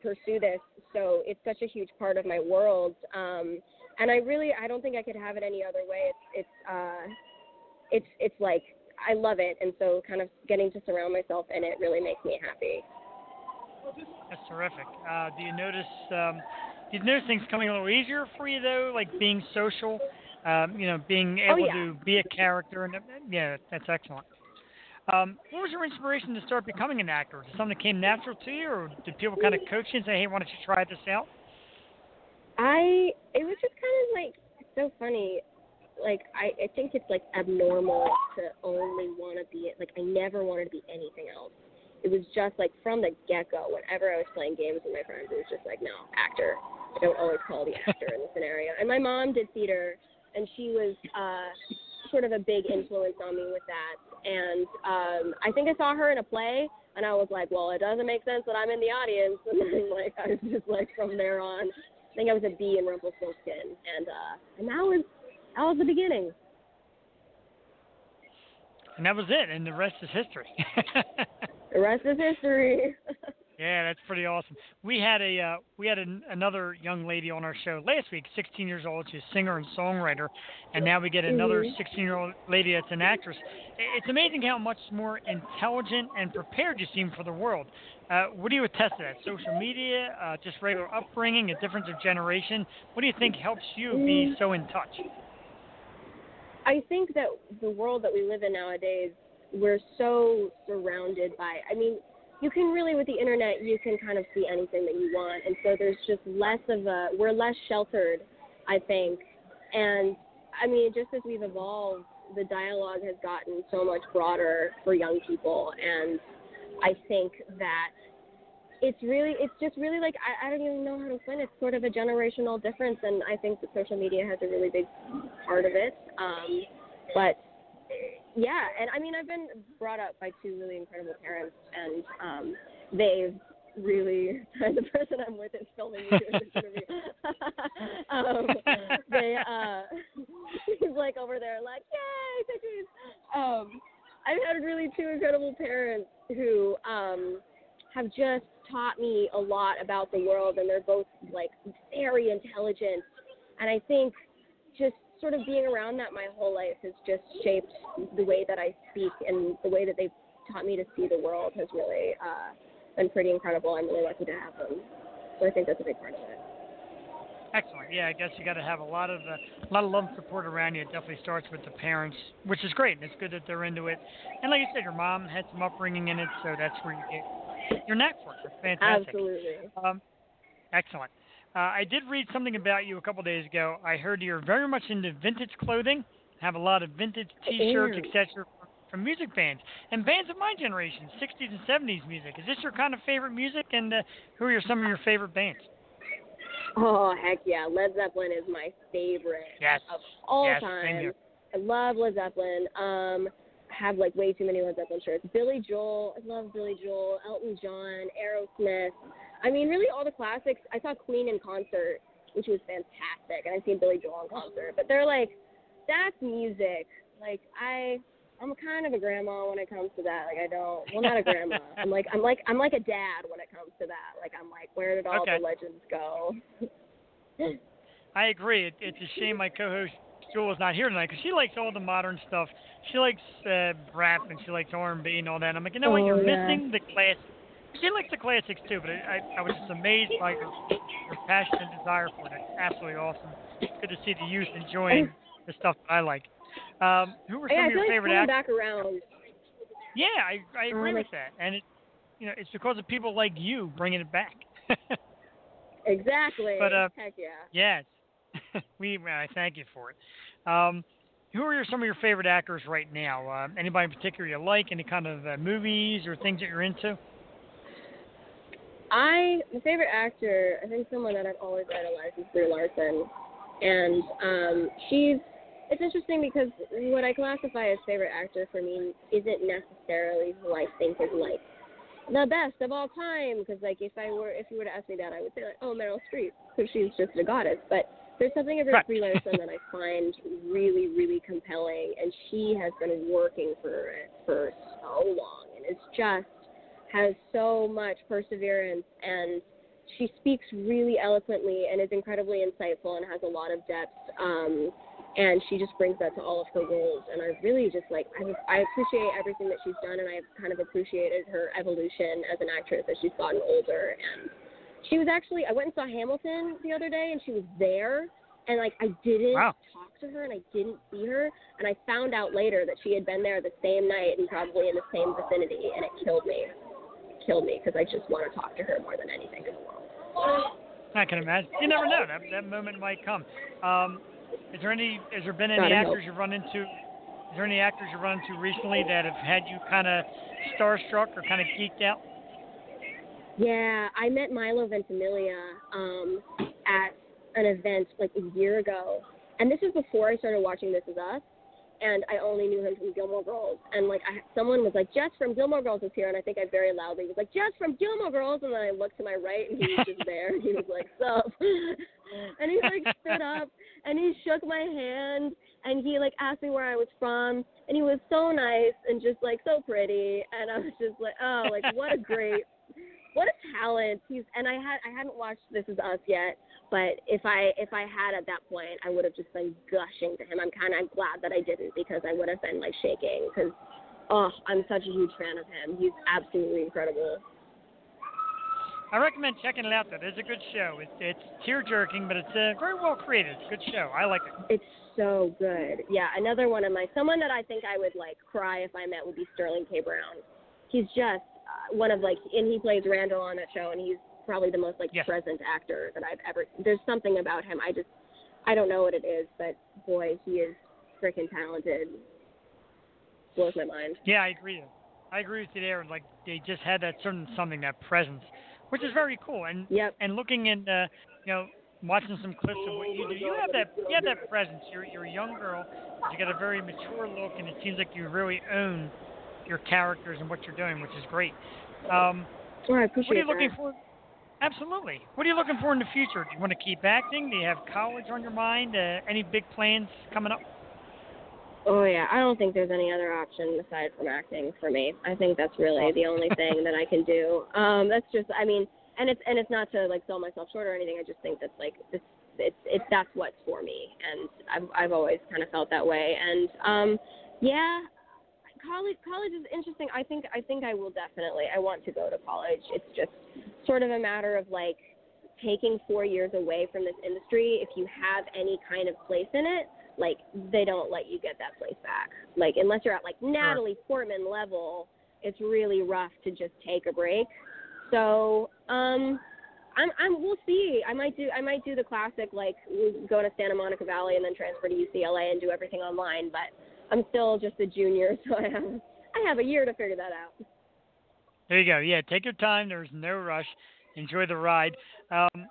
pursue this, so it's such a huge part of my world, um, and I really, I don't think I could have it any other way. It's, it's, uh, it's, it's like, I love it. And so kind of getting to surround myself in it really makes me happy. That's terrific. Uh, do you notice, um, do you notice things coming a little easier for you though? Like being social, um, you know, being able oh, yeah. to be a character and yeah, that's excellent. Um, what was your inspiration to start becoming an actor? Was it something that came natural to you, or did people kind of coach you and say, hey, why don't you try this out? I, it was just kind of like, it's so funny. Like, I, I think it's like abnormal to only want to be, like, I never wanted to be anything else. It was just like from the get-go, whenever I was playing games with my friends, it was just like, no, actor. I would always call the actor in the scenario. And my mom did theater, and she was uh, sort of a big influence on me with that. And um, I think I saw her in a play, and I was like, well, it doesn't make sense that I'm in the audience. And then, like, I was just like, from there on, I think I was a B in Rumpelstiltskin. And, uh, and that was that was the beginning. And that was it, and the rest is history. The rest is history. Yeah, that's pretty awesome. We had a uh, we had an, another young lady on our show last week, sixteen years old. She's a singer and songwriter, and now we get another sixteen-year-old lady that's an actress. It's amazing how much more intelligent and prepared you seem for the world. Uh, what do you attest to that? Social media, uh, just regular upbringing, a difference of generation. What do you think helps you be so in touch? I think that the world that we live in nowadays, we're so surrounded by, I mean, you can really, with the internet, you can kind of see anything that you want. And so there's just less of a, we're less sheltered, I think. And, I mean, just as we've evolved, the dialogue has gotten so much broader for young people. And I think that it's really, it's just really like, I, I don't even know how to explain it. It's sort of a generational difference. And I think that social media has a really big part of it. Um, but... Yeah, and I mean, I've been brought up by two really incredible parents, and um, they've really, the person I'm with is filming me doing this interview. um, they, uh, he's like over there like, yay, cookies. Um, I've had really two incredible parents who um, have just taught me a lot about the world, and they're both like very intelligent, and I think just sort of being around that my whole life has just shaped the way that I speak, and the way that they've taught me to see the world has really uh, been pretty incredible. I'm really lucky to have them. So I think that's a big part of it. Excellent. Yeah, I guess you got to have a lot of uh, a lot of love and support around you. It definitely starts with the parents, which is great, and it's good that they're into it. And like you said, your mom had some upbringing in it, so that's where you get your knack for it. That's fantastic. Absolutely. Um, excellent. Uh, I did read something about you a couple days ago. I heard you're very much into vintage clothing, have a lot of vintage T-shirts, et cetera, from music bands and bands of my generation, sixties and seventies music. Is this your kind of favorite music, and uh, who are your, some of your favorite bands? Oh, heck yeah. Led Zeppelin is my favorite yes. of all yes, time. I love Led Zeppelin. Um, I have, like, way too many Led Zeppelin shirts. Billy Joel. I love Billy Joel. Elton John. Aerosmith. I mean, really all the classics. I saw Queen in concert, which was fantastic, and I've seen Billy Joel in concert. But they're like, that's music. Like I, I'm kind of a grandma when it comes to that. Like I don't, well, not a grandma. I'm like, I'm like, I'm like a dad when it comes to that. Like I'm like, where did all okay. the legends go? I agree. It, it's a shame my co-host Jewel is not here tonight because she likes all the modern stuff. She likes uh, rap and she likes R and B and all that. And I'm like, you know what? Oh, you're yeah. missing the classics. She likes the classics, too, but I, I was just amazed by her, her passion and desire for it. It's absolutely awesome. It's good to see the youth enjoying the stuff that I like. Um, who were some yeah, of your like favorite actors? Back around. Yeah, I, I agree um, with that. And, it, you know, it's because of people like you bringing it back. Exactly. But, uh, heck, yeah. Yes. we, I thank you for it. Um, who are your, some of your favorite actors right now? Uh, anybody in particular you like? Any kind of uh, movies or things that you're into? I, my favorite actor, I think someone that I've always idolized is Brie Larson. And um, she's, it's interesting because what I classify as favorite actor for me isn't necessarily who I think is like the best of all time. Because like if I were, if you were to ask me that, I would say like, oh, Meryl Streep, because she's just a goddess. But there's something about right. Brie Larson that I find really, really compelling. And she has been working for it for so long. And it's just, has so much perseverance, and she speaks really eloquently and is incredibly insightful and has a lot of depth, um, and she just brings that to all of her roles, and I really just, like, I, I appreciate everything that she's done, and I've kind of appreciated her evolution as an actress as she's gotten older, and she was actually, I went and saw Hamilton the other day, and she was there, And, like, I didn't wow. talk to her and I didn't see her. And I found out later that she had been there the same night and probably in the same vicinity. And it killed me. It killed me because I just want to talk to her more than anything in the world. I can imagine. You never know. That that moment might come. Um, is there any? Has there been any Not actors you've run into? Is there any actors you've run into recently that have had you kind of starstruck or kind of geeked out? Yeah, I met Milo Ventimiglia um, at an event like a year ago, and this was before I started watching This Is Us, and I only knew him from Gilmore Girls. And like, I, someone was like, "Jess from Gilmore Girls is here," and I think I very loudly was like, "Jess from Gilmore Girls," and then I looked to my right, and he was just there. And he was like, "Sup?" And he like stood up, and he shook my hand, and he like asked me where I was from, and he was so nice and just like so pretty, and I was just like, "Oh, like what a great." What a talent. He's and I had I hadn't watched This Is Us yet, but if I if I had at that point, I would have just been gushing to him. I'm kind of I'm glad that I didn't because I would have been like shaking because oh, I'm such a huge fan of him. He's absolutely incredible. I recommend checking it out. Though it's a good show. It's it's tear jerking, but it's uh, very well created. It's a good show. I like it. It's so good. Yeah, another one of my someone that I think I would like cry if I met would be Sterling K. Brown. He's just. One of like, and he plays Randall on that show, and he's probably the most like yes. present actor that I've ever. There's something about him. I just, I don't know what it is, but boy, he is freaking talented. Blows my mind. Yeah, I agree. I agree with you there. Like they just had that certain something, that presence, which is very cool. And yep. and looking in, uh, you know, watching some clips of what you do, you have that, you have that presence. You're you're a young girl. You got a very mature look, and it seems like you really own your characters and what you're doing, which is great. Um, well, I appreciate what are you looking that. for? Absolutely. What are you looking for in the future? Do you want to keep acting? Do you have college on your mind? Uh, any big plans coming up? Oh, yeah. I don't think there's any other option aside from acting for me. I think that's really the only thing that I can do. Um, that's just, I mean, and it's and it's not to, like, sell myself short or anything. I just think that's, like, this, it's, it's, that's what's for me. And I've, I've always kind of felt that way. And, um, yeah, College, college is interesting. I think I think I will definitely. I want to go to college. It's just sort of a matter of, like, taking four years away from this industry. If you have any kind of place in it, like, they don't let you get that place back. Like, unless you're at, like, Natalie Portman level, it's really rough to just take a break. So, um, I'm, I'm, we'll see. I might do, I might do the classic, like, go to Santa Monica Valley and then transfer to U C L A and do everything online, but I'm still just a junior, so I have I have a year to figure that out. There you go. Yeah, take your time. There's no rush. Enjoy the ride. Um,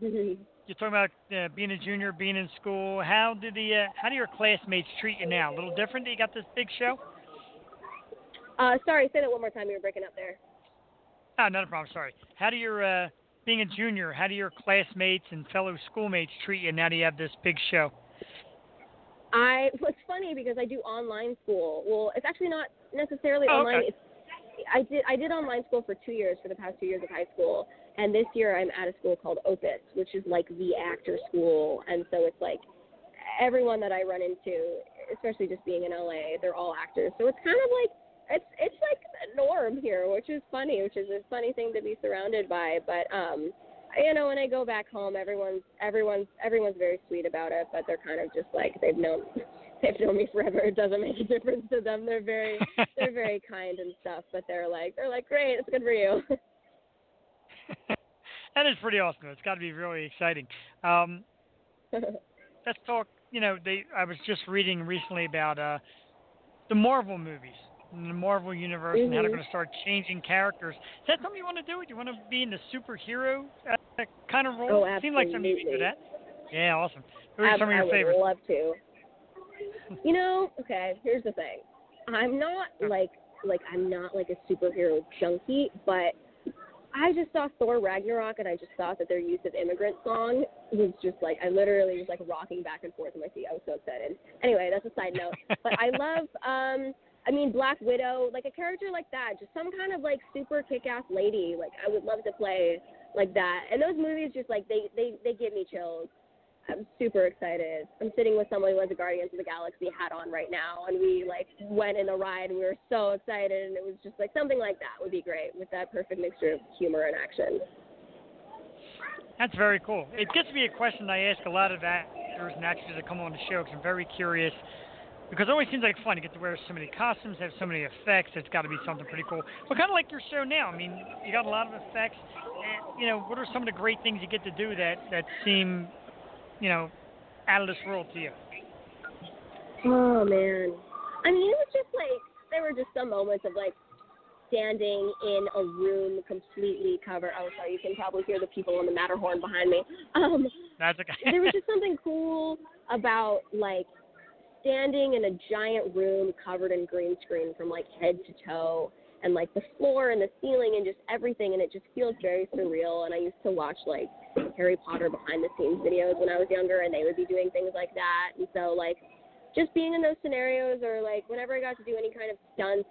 you're talking about uh, being a junior, being in school. How do the uh, how do your classmates treat you now? A little different that you got this big show? Uh, sorry, say that one more time. You were breaking up there. Oh, not a problem. Sorry. How do your uh, being a junior, how do your classmates and fellow schoolmates treat you now that you have this big show? I it's funny because I do online school. Well, it's actually not necessarily oh, online. Okay. It's, I did I did online school for two years for the past two years of high school, and this year I'm at a school called Opus, which is like the actor school, and so it's like everyone that I run into, especially just being in L A, they're all actors. So it's kind of like it's it's like a norm here, which is funny, which is a funny thing to be surrounded by, but um you know, when I go back home, everyone's everyone's everyone's very sweet about it, but they're kind of just like they've known they've known me forever. It doesn't make a difference to them. They're very they're very kind and stuff, but they're like they're like great, it's good for you. That is pretty awesome. It's got to be really exciting. Um, let's talk. You know, they I was just reading recently about uh, the Marvel movies. In the Marvel Universe mm-hmm. and how they're going to start changing characters. Is that something you want to do? Do you want to be in the superhero uh, kind of role? Oh, absolutely. It seemed like something you could do that. Yeah, awesome. Who are I, some of your I favorites? I would love to. You know, okay, here's the thing. I'm not like, like I'm not like a superhero junkie, but I just saw Thor Ragnarok, and I just thought that their use of Immigrant Song was just like, I literally was like rocking back and forth in my seat. I was so excited. Anyway, that's a side note. But I love... Um, I mean, Black Widow, like a character like that, just some kind of, like, super kick-ass lady. Like, I would love to play like that. And those movies just, like, they, they, they give me chills. I'm super excited. I'm sitting with someone who has a Guardians of the Galaxy hat on right now, and we, like, went in a ride, and we were so excited, and it was just, like, something like that would be great with that perfect mixture of humor and action. That's very cool. It gets to be a question I ask a lot of actors and actresses that come on the show because I'm very curious. Because it always seems like fun to get to wear so many costumes, have so many effects. It's got to be something pretty cool. But kind of like your show now. I mean, you got a lot of effects. And, you know, what are some of the great things you get to do that, that seem, you know, out of this world to you? Oh, man. I mean, it was just like, there were just some moments of, like, standing in a room completely covered. Oh, sorry, you can probably hear the people on the Matterhorn behind me. Um, That's okay. There was just something cool about, like, standing in a giant room covered in green screen from, like, head to toe and, like, the floor and the ceiling and just everything, and it just feels very surreal. And I used to watch, like, Harry Potter behind-the-scenes videos when I was younger, and they would be doing things like that. And so, like, just being in those scenarios or, like, whenever I got to do any kind of stunts,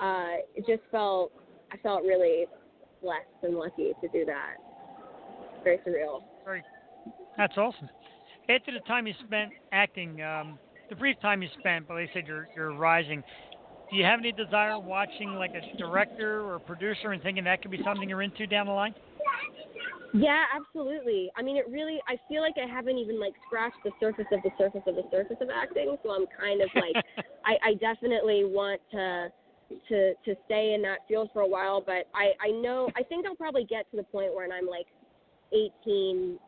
uh, it just felt – I felt really blessed and lucky to do that. Very surreal. Very. That's awesome. After the time you spent acting um, – the brief time you spent, but they said you're you're rising. Do you have any desire watching like a director or a producer and thinking that could be something you're into down the line? Yeah, absolutely. I mean, it really. I feel like I haven't even like scratched the surface of the surface of the surface of acting. So I'm kind of like, I, I definitely want to to to stay in that field for a while. But I I know I think I'll probably get to the point where I'm like eighteen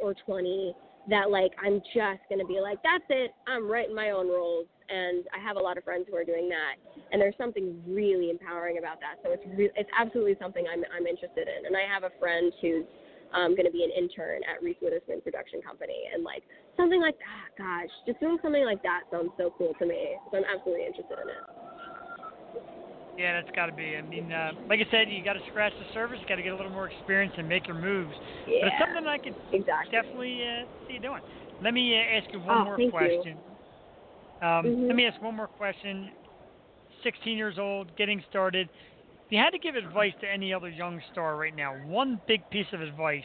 or twenty. That, like, I'm just going to be like, that's it, I'm writing my own roles, and I have a lot of friends who are doing that, and there's something really empowering about that, so it's re- it's absolutely something I'm I'm interested in, and I have a friend who's um, going to be an intern at Reese Witherspoon Production Company, and, like, something like that, gosh, just doing something like that sounds so cool to me, so I'm absolutely interested in it. Yeah, that's got to be. I mean, uh, like I said, you got to scratch the surface. You got to get a little more experience and make your moves. Yeah, but it's something I could exactly. definitely uh, see doing. Let me uh, ask you one oh, more question. Um, mm-hmm. Let me ask one more question. sixteen years old, getting started. If you had to give advice to any other young star right now, one big piece of advice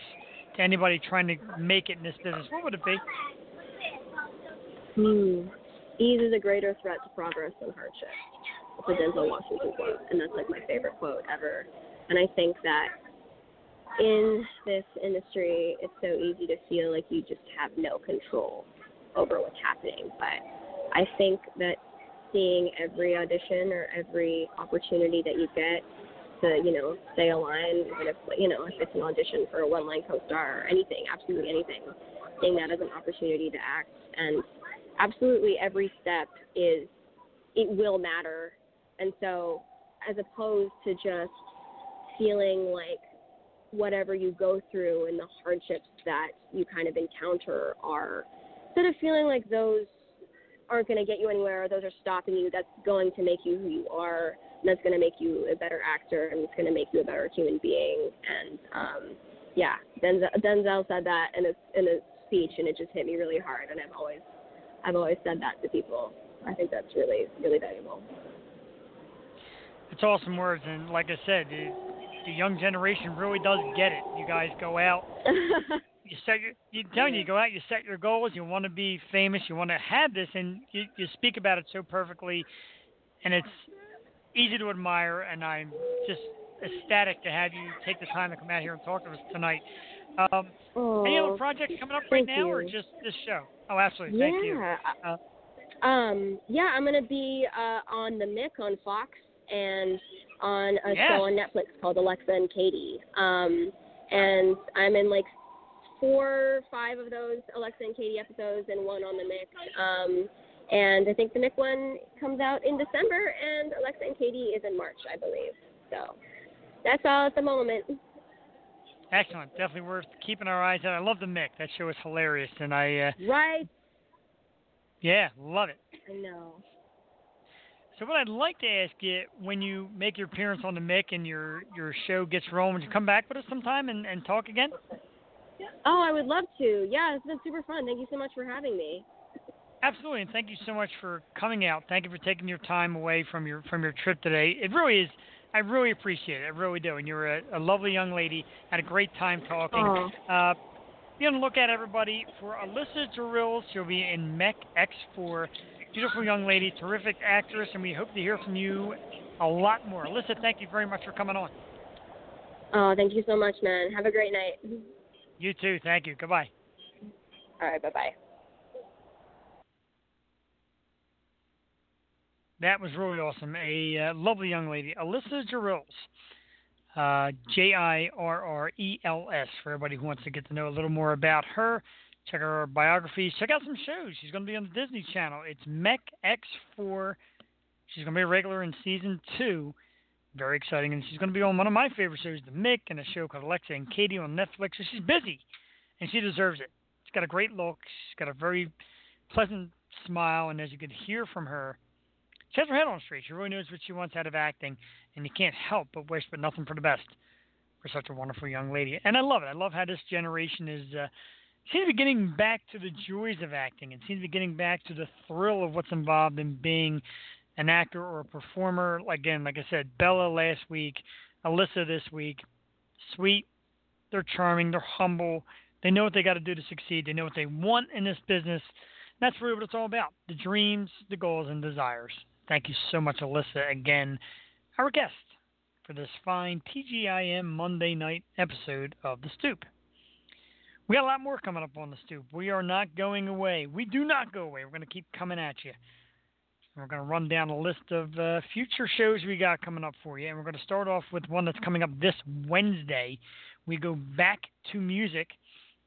to anybody trying to make it in this business, what would it be? Hmm. Ease is a greater threat to progress than hardship. It's a Denzel Washington quote, and that's like my favorite quote ever. And I think that in this industry, it's so easy to feel like you just have no control over what's happening. But I think that seeing every audition or every opportunity that you get to, you know, stay a line, even if, you know, if it's an audition for a one-line co-star or anything, absolutely anything, seeing that as an opportunity to act. And absolutely every step is, it will matter. And so as opposed to just feeling like whatever you go through and the hardships that you kind of encounter are sort of feeling like those aren't going to get you anywhere or those are stopping you, that's going to make you who you are, and that's going to make you a better actor, and it's going to make you a better human being. And, um, yeah, Denzel, Denzel said that in a, in a speech, and it just hit me really hard. And I've always, I've always said that to people. I think that's really, really valuable. It's awesome words, and like I said, the, the young generation really does get it. You guys go out, you set your, you telling you, you go out, you set your goals, you want to be famous, you want to have this, and you, you speak about it so perfectly, and it's easy to admire, and I'm just ecstatic to have you take the time to come out here and talk to us tonight. Um, oh, any other projects coming up right now, you. or just this show? Oh, absolutely, yeah. Thank you. Uh, Um, yeah, I'm going to be uh, on The Mick on Fox and on a yeah. show on Netflix called Alexa and Katie. Um, and I'm in like four or five of those Alexa and Katie episodes and one on The Mick. Um, and I think The Mick one comes out in December and Alexa and Katie is in March, I believe. So that's all at the moment. Excellent. Definitely worth keeping our eyes out. I love The Mick. That show is hilarious. And I uh, Right. Yeah, love it. I know. So what I'd like to ask you, when you make your appearance on The Mick and your, your show gets rolling, would you come back with us sometime and, and talk again? Oh, I would love to. Yeah, it's been super fun. Thank you so much for having me. Absolutely, and thank you so much for coming out. Thank you for taking your time away from your from your trip today. It really is. I really appreciate it. I really do. And you're a, a lovely young lady. Had a great time talking. Oh. Uh Be on the lookout, everybody, for Alyssa Jirrels. She'll be in Mech X four. Beautiful young lady, terrific actress, and we hope to hear from you a lot more. Alyssa, thank you very much for coming on. Oh, thank you so much, man. Have a great night. You too. Thank you. Goodbye. All right. Bye-bye. That was really awesome. A uh, lovely young lady, Alyssa Jirrels, uh, J I R R E L S, for everybody who wants to get to know a little more about her. Check out her biography. Check out some shows. She's going to be on the Disney Channel. It's Mech X four. She's going to be a regular in season two. Very exciting. And she's going to be on one of my favorite shows, The Mick, and a show called Alexa and Katie on Netflix. So she's busy, and she deserves it. She's got a great look. She's got a very pleasant smile. And as you can hear from her, she has her head on straight. She really knows what she wants out of acting. And you can't help but wish but nothing for the best for such a wonderful young lady. And I love it. I love how this generation is uh, seems to be getting back to the joys of acting and seems to be getting back to the thrill of what's involved in being an actor or a performer. Again, like I said, Bella last week, Alyssa this week. Sweet. They're charming. They're humble. They know what they got to do to succeed. They know what they want in this business. And that's really what it's all about. The dreams, the goals, and desires. Thank you so much, Alyssa, again, our guest for this fine T G I M Monday night episode of The Stoop. We got a lot more coming up on The Stoop. We are not going away. We do not go away. We're going to keep coming at you. We're going to run down a list of uh, future shows we got coming up for you. And we're going to start off with one that's coming up this Wednesday. We go back to music.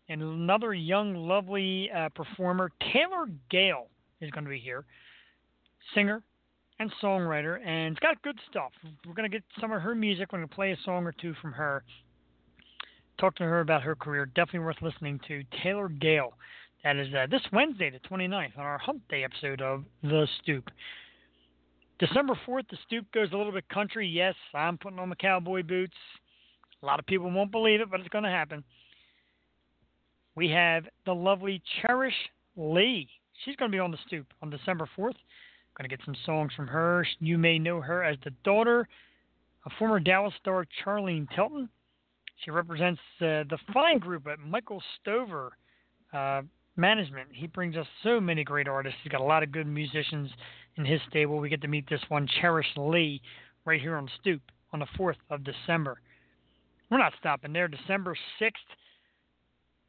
And another young, lovely uh, performer, Taylor Gale, is going to be here. Singer and songwriter. And it's got good stuff. We're going to get some of her music. We're going to play a song or two from her. Talk to her about her career. Definitely worth listening to. Taylor Gale. That is uh, this Wednesday, the twenty-ninth, on our Hump Day episode of The Stoop. December fourth, The Stoop goes a little bit country. Yes, I'm putting on my cowboy boots. A lot of people won't believe it, but it's going to happen. We have the lovely Cherish Lee. She's going to be on The Stoop on December fourth. Going to get some songs from her. You may know her as the daughter of former Dallas star Charlene Tilton. She represents uh, the fine group at Michael Stover Uh Management. He brings us so many great artists. He's got a lot of good musicians in his stable. We get to meet this one, Cherish Lee, right here on Stoop on the fourth of December. We're not stopping there. December sixth,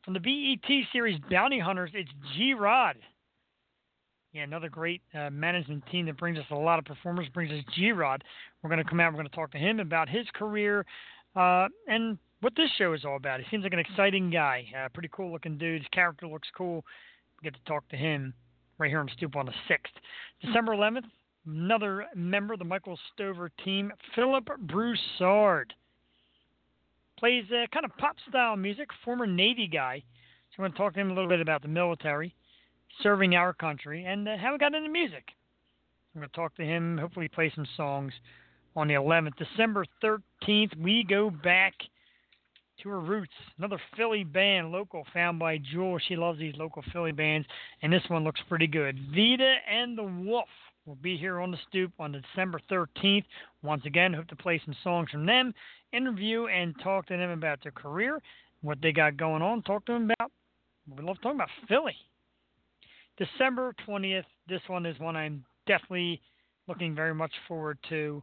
from the B E T series Bounty Hunters, it's G-Rod. Yeah, another great uh, management team that brings us a lot of performers, brings us G-Rod. We're going to come out, we're going to talk to him about his career uh, and what this show is all about. He seems like an exciting guy. Uh, pretty cool looking dude. His character looks cool. We get to talk to him right here on Stoop on the sixth. December eleventh, another member of the Michael Stover team, Philip Broussard. Plays uh, kind of pop style music, former Navy guy. So we're going to talk to him a little bit about the military, serving our country, and uh, how he got into music. We're going to talk to him, hopefully play some songs on the eleventh. December thirteenth, we go back to her roots. Another Philly band, local, found by Jewel. She loves these local Philly bands, and this one looks pretty good. Vida and the Wolf will be here on The Stoop on December thirteenth. Once again, hope to play some songs from them, interview and talk to them about their career, what they got going on, talk to them about. We love talking about Philly. December twentieth, this one is one I'm definitely looking very much forward to.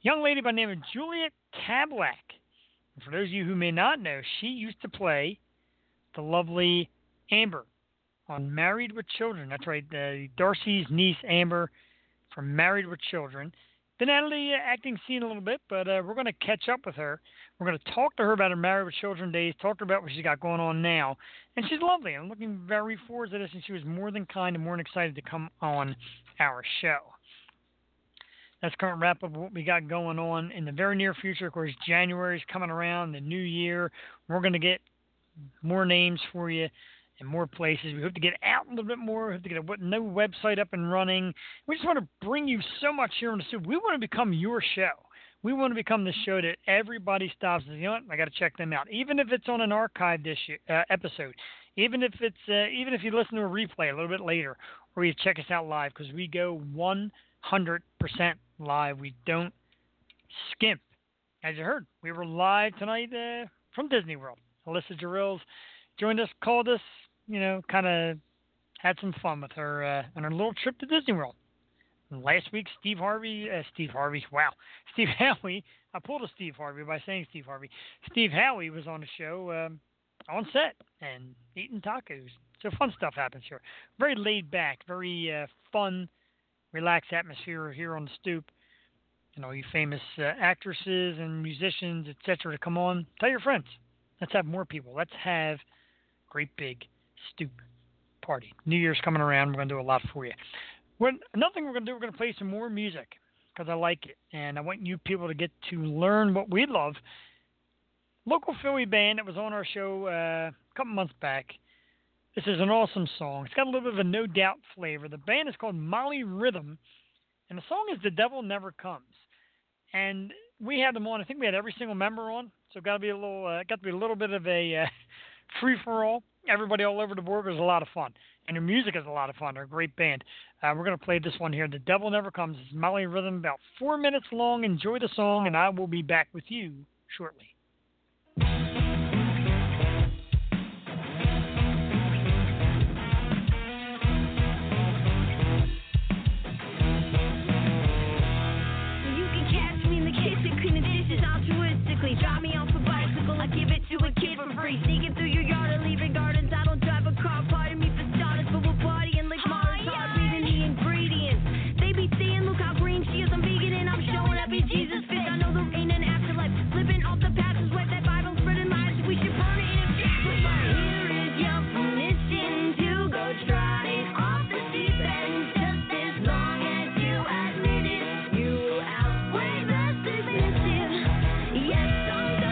Young lady by the name of Juliet Tablack. For those of you who may not know, she used to play the lovely Amber on Married with Children. That's right, uh, Darcy's niece, Amber, from Married with Children. Been out of the uh, acting scene a little bit, but uh, we're going to catch up with her. We're going to talk to her about her Married with Children days, talk to her about what she's got going on now. And she's lovely. I'm looking very forward to this, and she was more than kind and more than excited to come on our show. That's current wrap up of what we got going on in the very near future. Of course, January is coming around, the new year. We're going to get more names for you and more places. We hope to get out a little bit more. We hope to get a new website up and running. We just want to bring you so much here on The Stoop. We want to become your show. We want to become the show that everybody stops and says, you know what, I got to check them out. Even if it's on an archived issue, uh, episode, even if it's uh, even if you listen to a replay a little bit later, or you check us out live, because we go one hundred percent live. We don't skimp. As you heard, we were live tonight uh, from Disney World. Alyssa Jirrels joined us, called us, you know, kind of had some fun with her uh, on her little trip to Disney World. And last week, Steve Harvey, uh, Steve Harvey, wow, Steve Howey, I pulled a Steve Harvey by saying Steve Harvey. Steve Howey was on the show. Um, on set and eating tacos. So fun stuff happens here. Very laid back, very uh, fun, relaxed atmosphere here on the Stoop. You know, you famous uh, actresses and musicians, et cetera, to come on. Tell your friends. Let's have more people. Let's have a great big Stoop party. New Year's coming around. We're going to do a lot for you. When, another thing we're going to do, we're going to play some more music because I like it. And I want you people to get to learn what we love. Local Philly band that was on our show uh, a couple months back. This is an awesome song. It's got a little bit of a No Doubt flavor. The band is called Molly Rhythm, and the song is The Devil Never Comes. And we had them on. I think we had every single member on, so got to be a little, uh, got to be a little bit of a uh, free for all. Everybody all over the board was a lot of fun, and their music is a lot of fun. They're a great band. Uh, we're gonna play this one here. The Devil Never Comes. It's Molly Rhythm, about four minutes long. Enjoy the song, and I will be back with you shortly. Drop me off a bicycle, I give it to a kid for free. Sneaking through your yard or leaving gardens. I don't drive a car, pardon me for starters. But we'll party and lick Molly's hard, reading the ingredients. They be seeing, look how green she is, I'm vegan and I'm showing up in Jesus fit. I know there ain't an afterlife, flipping off the passes, wet that Bible, spreading lies. We should burn it in a sacrifice. Here is your permission to go trotting off the deep end. Yes, I'm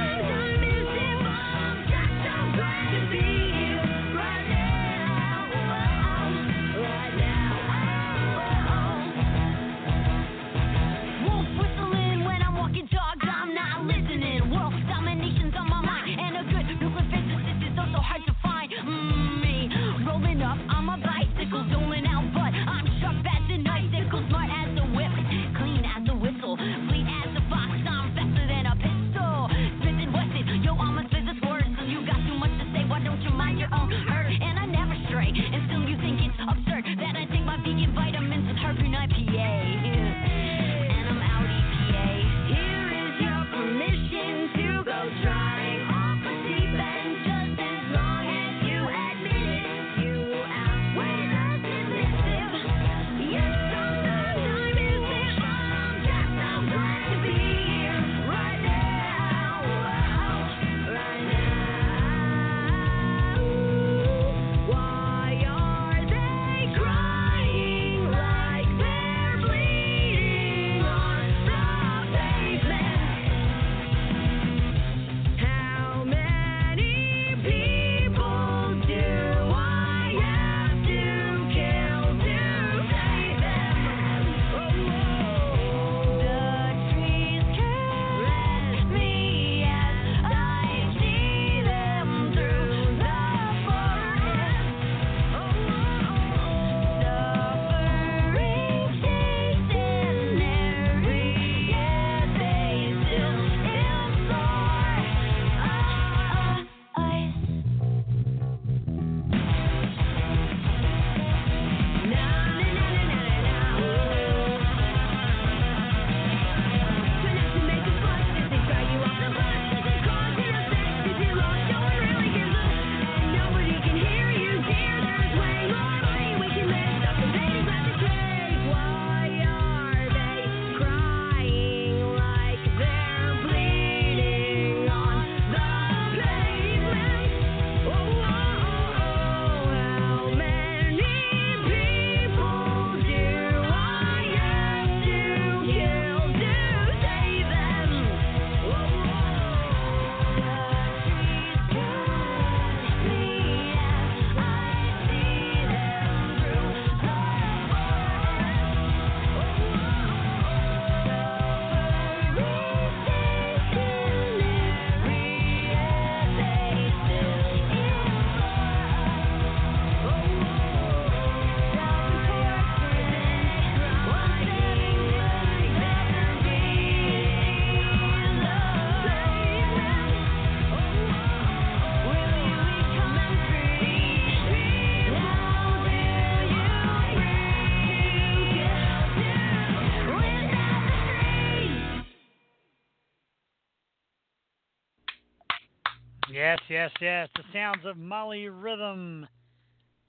Yes, yes, yes. The sounds of Molly Rhythm,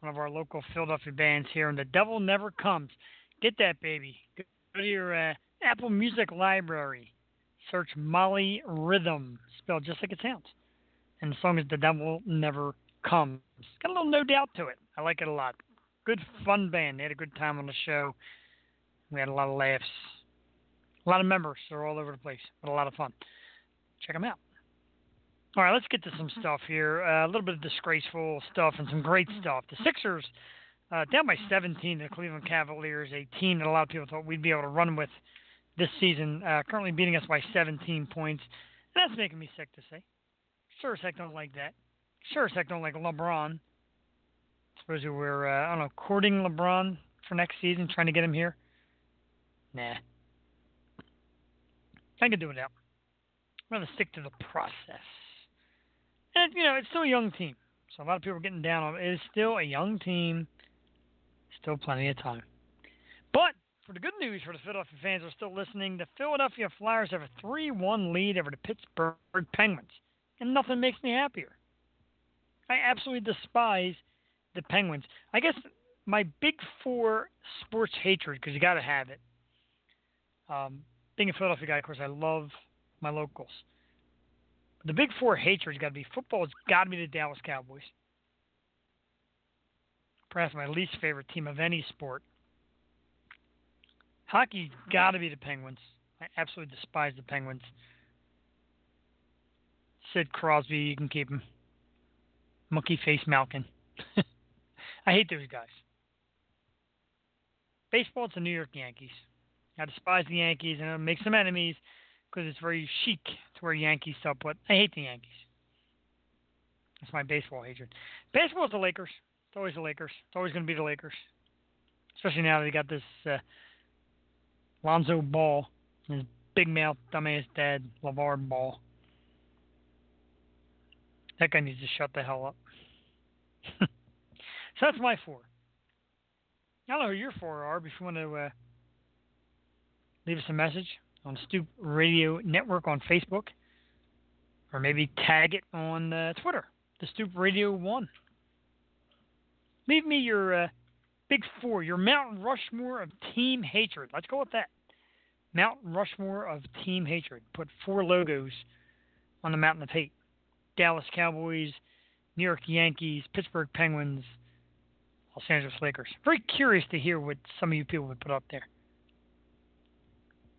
one of our local Philadelphia bands here, and The Devil Never Comes. Get that, baby. Go to your uh, Apple Music library. Search Molly Rhythm, spelled just like it sounds. And the song is The Devil Never Comes. It's got a little No Doubt to it. I like it a lot. Good, fun band. They had a good time on the show. We had a lot of laughs. A lot of members. They're all over the place, but a lot of fun. Check them out. All right, let's get to some stuff here. Uh, a little bit of disgraceful stuff and some great stuff. The Sixers uh, down by seventeen to the Cleveland Cavaliers, a team that a lot of people thought we'd be able to run with this season, uh, currently beating us by seventeen points. And that's making me sick to say. Sure as heck don't like that. Sure as heck don't like LeBron. I suppose we were, uh, I don't know, courting LeBron for next season, trying to get him here. Nah. I can do it out. I'm going to stick to the process. And, you know, it's still a young team. So a lot of people are getting down on it. It is still a young team. Still plenty of time. But for the good news for the Philadelphia fans who are still listening, the Philadelphia Flyers have a three one lead over the Pittsburgh Penguins. And nothing makes me happier. I absolutely despise the Penguins. I guess my big four sports hatred, because you got to have it. Um, being a Philadelphia guy, of course, I love my locals. The big four hatred's got to be football. It's got to be the Dallas Cowboys. Perhaps my least favorite team of any sport. Hockey's got to be the Penguins. I absolutely despise the Penguins. Sid Crosby, you can keep him. Monkey Face Malkin. I hate those guys. Baseball, it's the New York Yankees. I despise the Yankees, and it'll make some enemies. Because it's very chic to wear Yankee stuff, but I hate the Yankees. That's my baseball hatred. Baseball is the Lakers. It's always the Lakers. It's always going to be the Lakers. Especially now they got this uh, Lonzo Ball and his big mouth, dumbass dad, LeVar Ball. That guy needs to shut the hell up. So that's my four. I don't know who your four are, but if you want to uh, leave us a message on Stoop Radio Network on Facebook, or maybe tag it on uh, Twitter, the Stoop Radio One. Leave me your uh, big four, your Mount Rushmore of team hatred. Let's go with that. Mount Rushmore of team hatred. Put four logos on the mountain of hate: Dallas Cowboys, New York Yankees, Pittsburgh Penguins, Los Angeles Lakers. Very curious to hear what some of you people would put up there.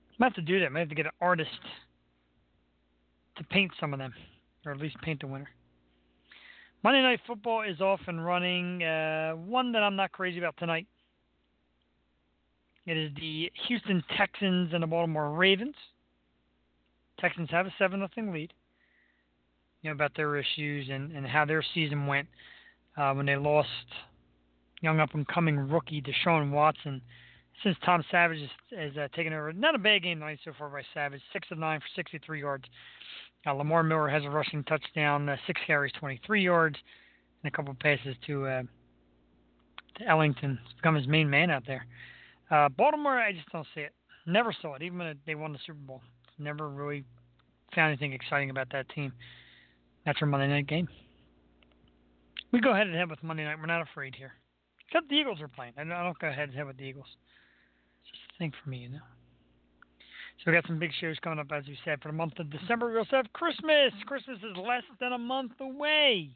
I might have to do that. I might have to get an artist to paint some of them, or at least paint the winner. Monday Night Football is off and running. Uh, one that I'm not crazy about tonight. It is the Houston Texans and the Baltimore Ravens. Texans have a seven nothing lead. You know about their issues and, and how their season went uh, when they lost young up and coming rookie Deshaun Watson. Since Tom Savage has uh, taken over, not a bad game tonight so far by Savage. Six of nine for sixty-three yards. Uh, Lamar Miller has a rushing touchdown, uh, six carries, twenty-three yards, and a couple passes to uh, to Ellington. He's become his main man out there. Uh, Baltimore, I just don't see it. Never saw it, even when they won the Super Bowl. Never really found anything exciting about that team. That's your Monday night game. We go head and head with Monday night. We're not afraid here. Except the Eagles are playing. I don't, I don't go head and head with the Eagles. Just a thing for me, you know. So we got some big shows coming up, as we said, for the month of December. We also have Christmas. Christmas is less than a month away.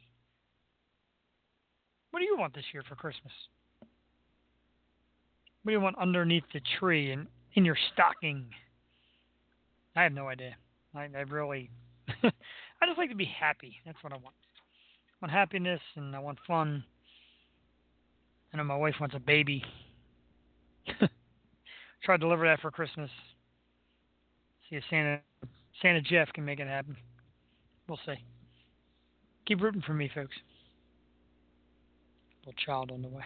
What do you want this year for Christmas? What do you want underneath the tree and in your stocking? I have no idea. I, I really, I just like to be happy. That's what I want. I want happiness and I want fun. I know my wife wants a baby. Try to deliver that for Christmas. See if Santa Santa Jeff can make it happen. We'll see. Keep rooting for me, folks. Little child on the way.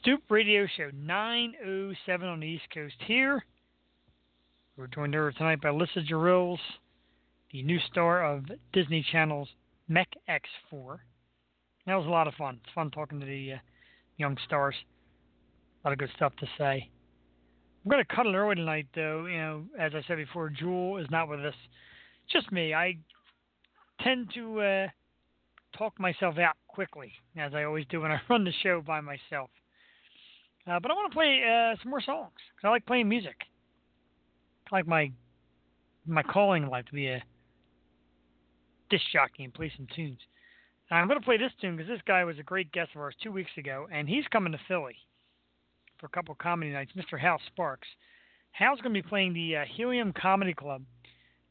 Stoop Radio Show nine oh seven on the East Coast here. We're joined over tonight by Alyssa Jirrels, the new star of Disney Channel's Mech X four. That was a lot of fun. It's fun talking to the uh, young stars. A lot of good stuff to say. We're going to cut it early tonight, though. You know, as I said before, Jewel is not with us. Just me. I tend to uh, talk myself out quickly, as I always do when I run the show by myself. Uh, but I want to play uh, some more songs, because I like playing music. I like my my calling in life to be a disc jockey and play some tunes. And I'm going to play this tune, because this guy was a great guest of ours two weeks ago, and he's coming to Philly for a couple of comedy nights, Mister Hal Sparks. Hal's going to be playing the uh, Helium Comedy Club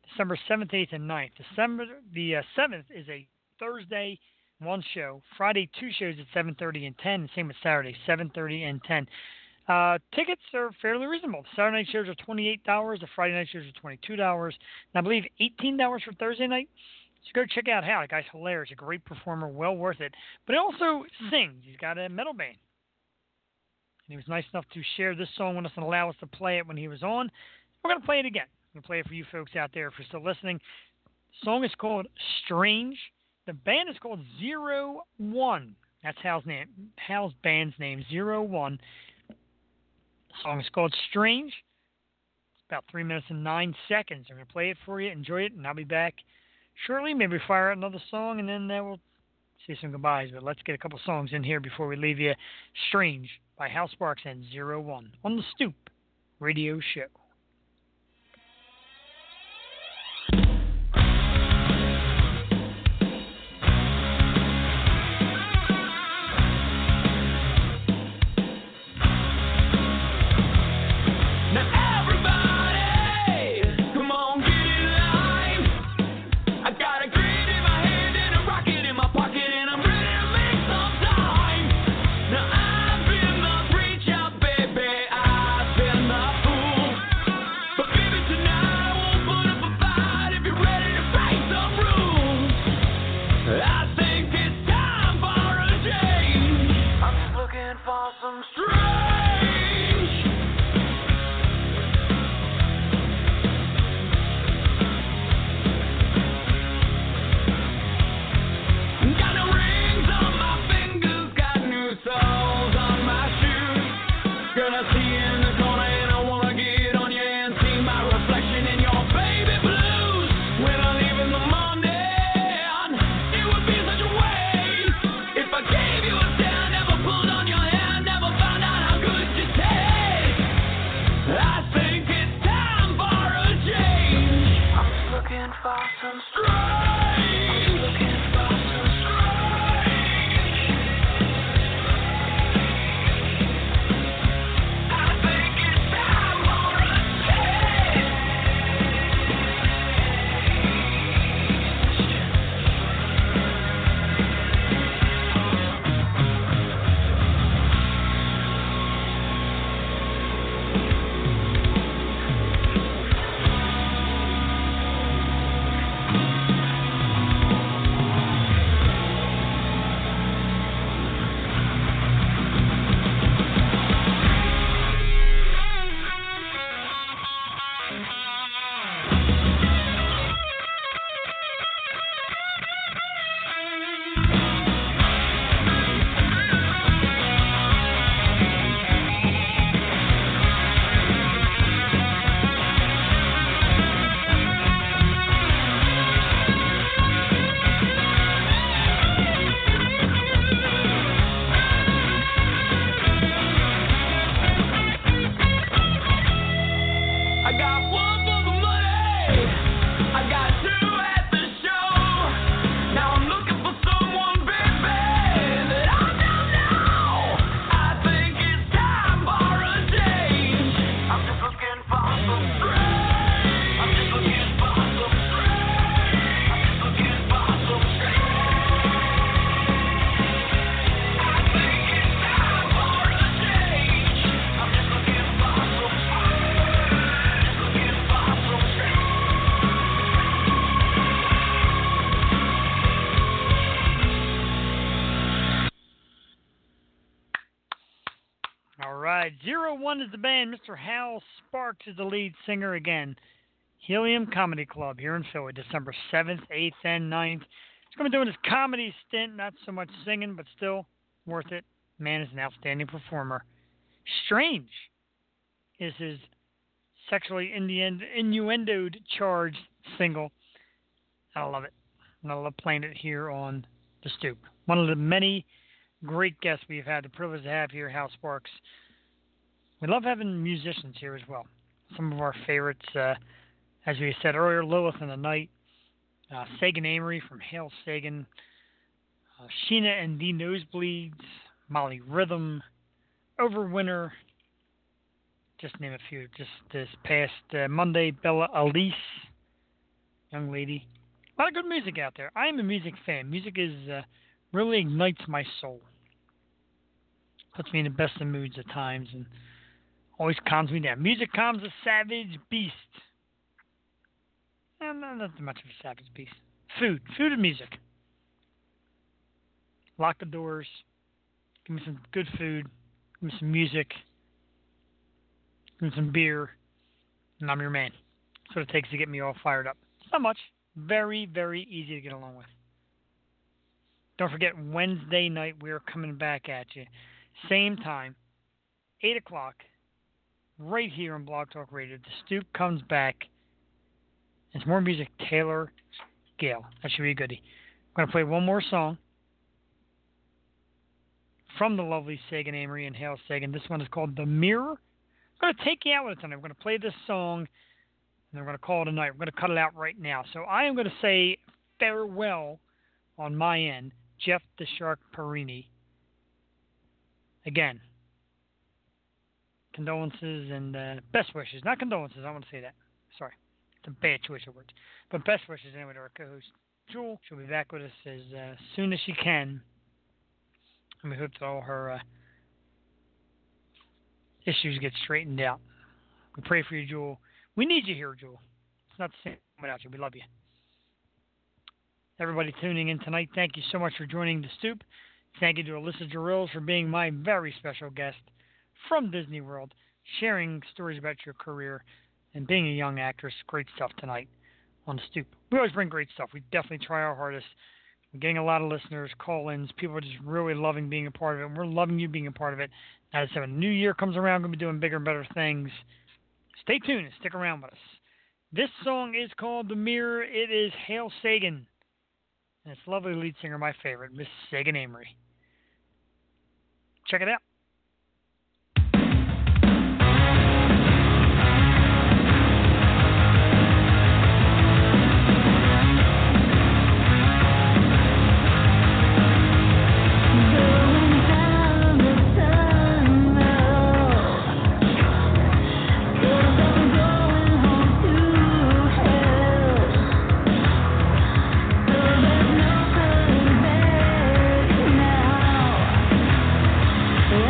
December seventh, eighth, and ninth. December the uh, seventh is a Thursday, one show. Friday, two shows at seven thirty and ten. Same with Saturday, seven thirty and ten. Uh, tickets are fairly reasonable. The Saturday night shows are twenty-eight dollars. The Friday night shows are twenty-two dollars. And I believe eighteen dollars for Thursday night. So go check out Hal. The guy's hilarious. A great performer. Well worth it. But he also sings. He's got a metal band. And he was nice enough to share this song with us and allow us to play it when he was on. We're going to play it again. I'm going to play it for you folks out there if you're still listening. The song is called Strange. The band is called Zero One. That's Hal's name. Hal's band's name, Zero One. The song is called Strange. It's about three minutes and nine seconds. I'm going to play it for you. Enjoy it, and I'll be back shortly. Maybe fire out another song, and then uh, we'll say some goodbyes. But let's get a couple songs in here before we leave you. Strange by Hal Sparks and Zero One on the Stoop Radio Show. Is the band. Mister Hal Sparks is the lead singer again. Helium Comedy Club here in Philly, December seventh, eighth, and ninth. He's going to be doing his comedy stint, not so much singing, but still worth it. Man is an outstanding performer. Strange is his sexually innuendo-charged single. I love it. another planet here on The Stoop. One of the many great guests we've had the privilege to have here, Hal Sparks. We love having musicians here as well. Some of our favorites, uh, as we said earlier, Lilith and the Night, uh, Sagan Amory from Hail Sagan, uh, Sheena and the Nosebleeds, Molly Rhythm, Overwinter, just name a few. Just this past uh, Monday, Bella Elise, young lady. A lot of good music out there. I am a music fan. Music is uh, really ignites my soul. Puts me in the best of moods at times and always calms me down. Music calms a savage beast. I'm not, not much of a savage beast. Food. Food and music. Lock the doors. Give me some good food. Give me some music. Give me some beer. And I'm your man. That's what it takes to get me all fired up. Not much. Very, very easy to get along with. Don't forget, Wednesday night we are coming back at you. Same time, eight o'clock, right here on Blog Talk Radio. The Stoop comes back. It's more music, Taylor Gale. That should be a goodie. I'm going to play one more song from the lovely Sagan Amory and Hale Sagan. This one is called The Mirror. I'm going to take you out with it tonight. I'm going to play this song, and we're going to call it a night. We're going to cut it out right now. So I am going to say farewell on my end, Jeff the Shark Perini. Again, condolences and uh, best wishes. Not condolences, I want to say that. Sorry, it's a bad choice of words. But best wishes anyway to our co-host, Jewel. She'll be back with us as uh, soon as she can. And we hope that all her uh, issues get straightened out. We pray for you, Jewel. We need you here, Jewel. It's not the same without you. We love you. Everybody tuning in tonight, thank you so much for joining The Stoop. Thank you to Alyssa Jirrels for being my very special guest from Disney World, sharing stories about your career and being a young actress. Great stuff tonight on The Stoop. We always bring great stuff. We definitely try our hardest. We're getting a lot of listeners, call-ins. People are just really loving being a part of it. And we're loving you being a part of it. As the new year comes around, we're going to be doing bigger and better things. Stay tuned and stick around with us. This song is called The Mirror. It is Hale Sagan. And it's lovely lead singer, my favorite, Miss Sagan Amory. Check it out. Oh,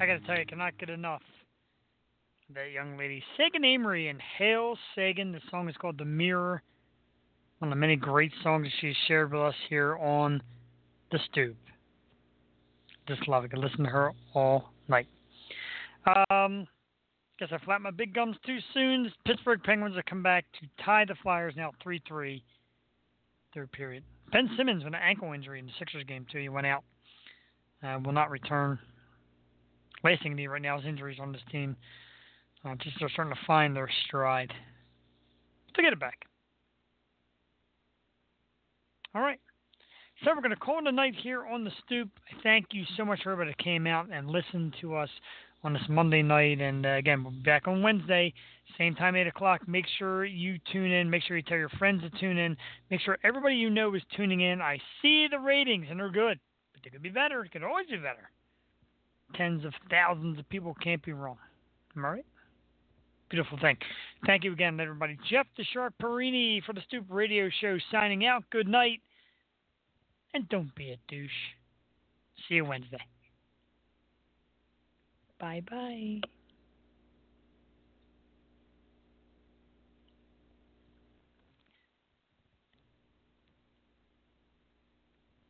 I gotta tell you, I cannot get enough of that young lady. Sagan Amory and Hail Sagan. The song is called The Mirror. One of the many great songs she's shared with us here on The Stoop. Just love it. I could listen to her all night. Um, guess I flapped my big gums too soon. The Pittsburgh Penguins will come back to tie the Flyers now three three. Third period. Ben Simmons with an ankle injury in the Sixers game too. He went out. Uh, will not return. Last thing to me right now is injuries on this team. Uh, just they're starting to find their stride. To get it back. All right. So we're going to call it a night here on The Stoop. I thank you so much for everybody that came out and listened to us on this Monday night. And, uh, again, we'll be back on Wednesday, same time, eight o'clock. Make sure you tune in. Make sure you tell your friends to tune in. Make sure everybody you know is tuning in. I see the ratings, and they're good. But they could be better. It could always be better. Tens of thousands of people can't be wrong. Am I right? Beautiful thing. Thank you again, everybody. Jeff the Shark Perini for The Stoop Radio Show signing out. Good night. And don't be a douche. See you Wednesday. Bye-bye.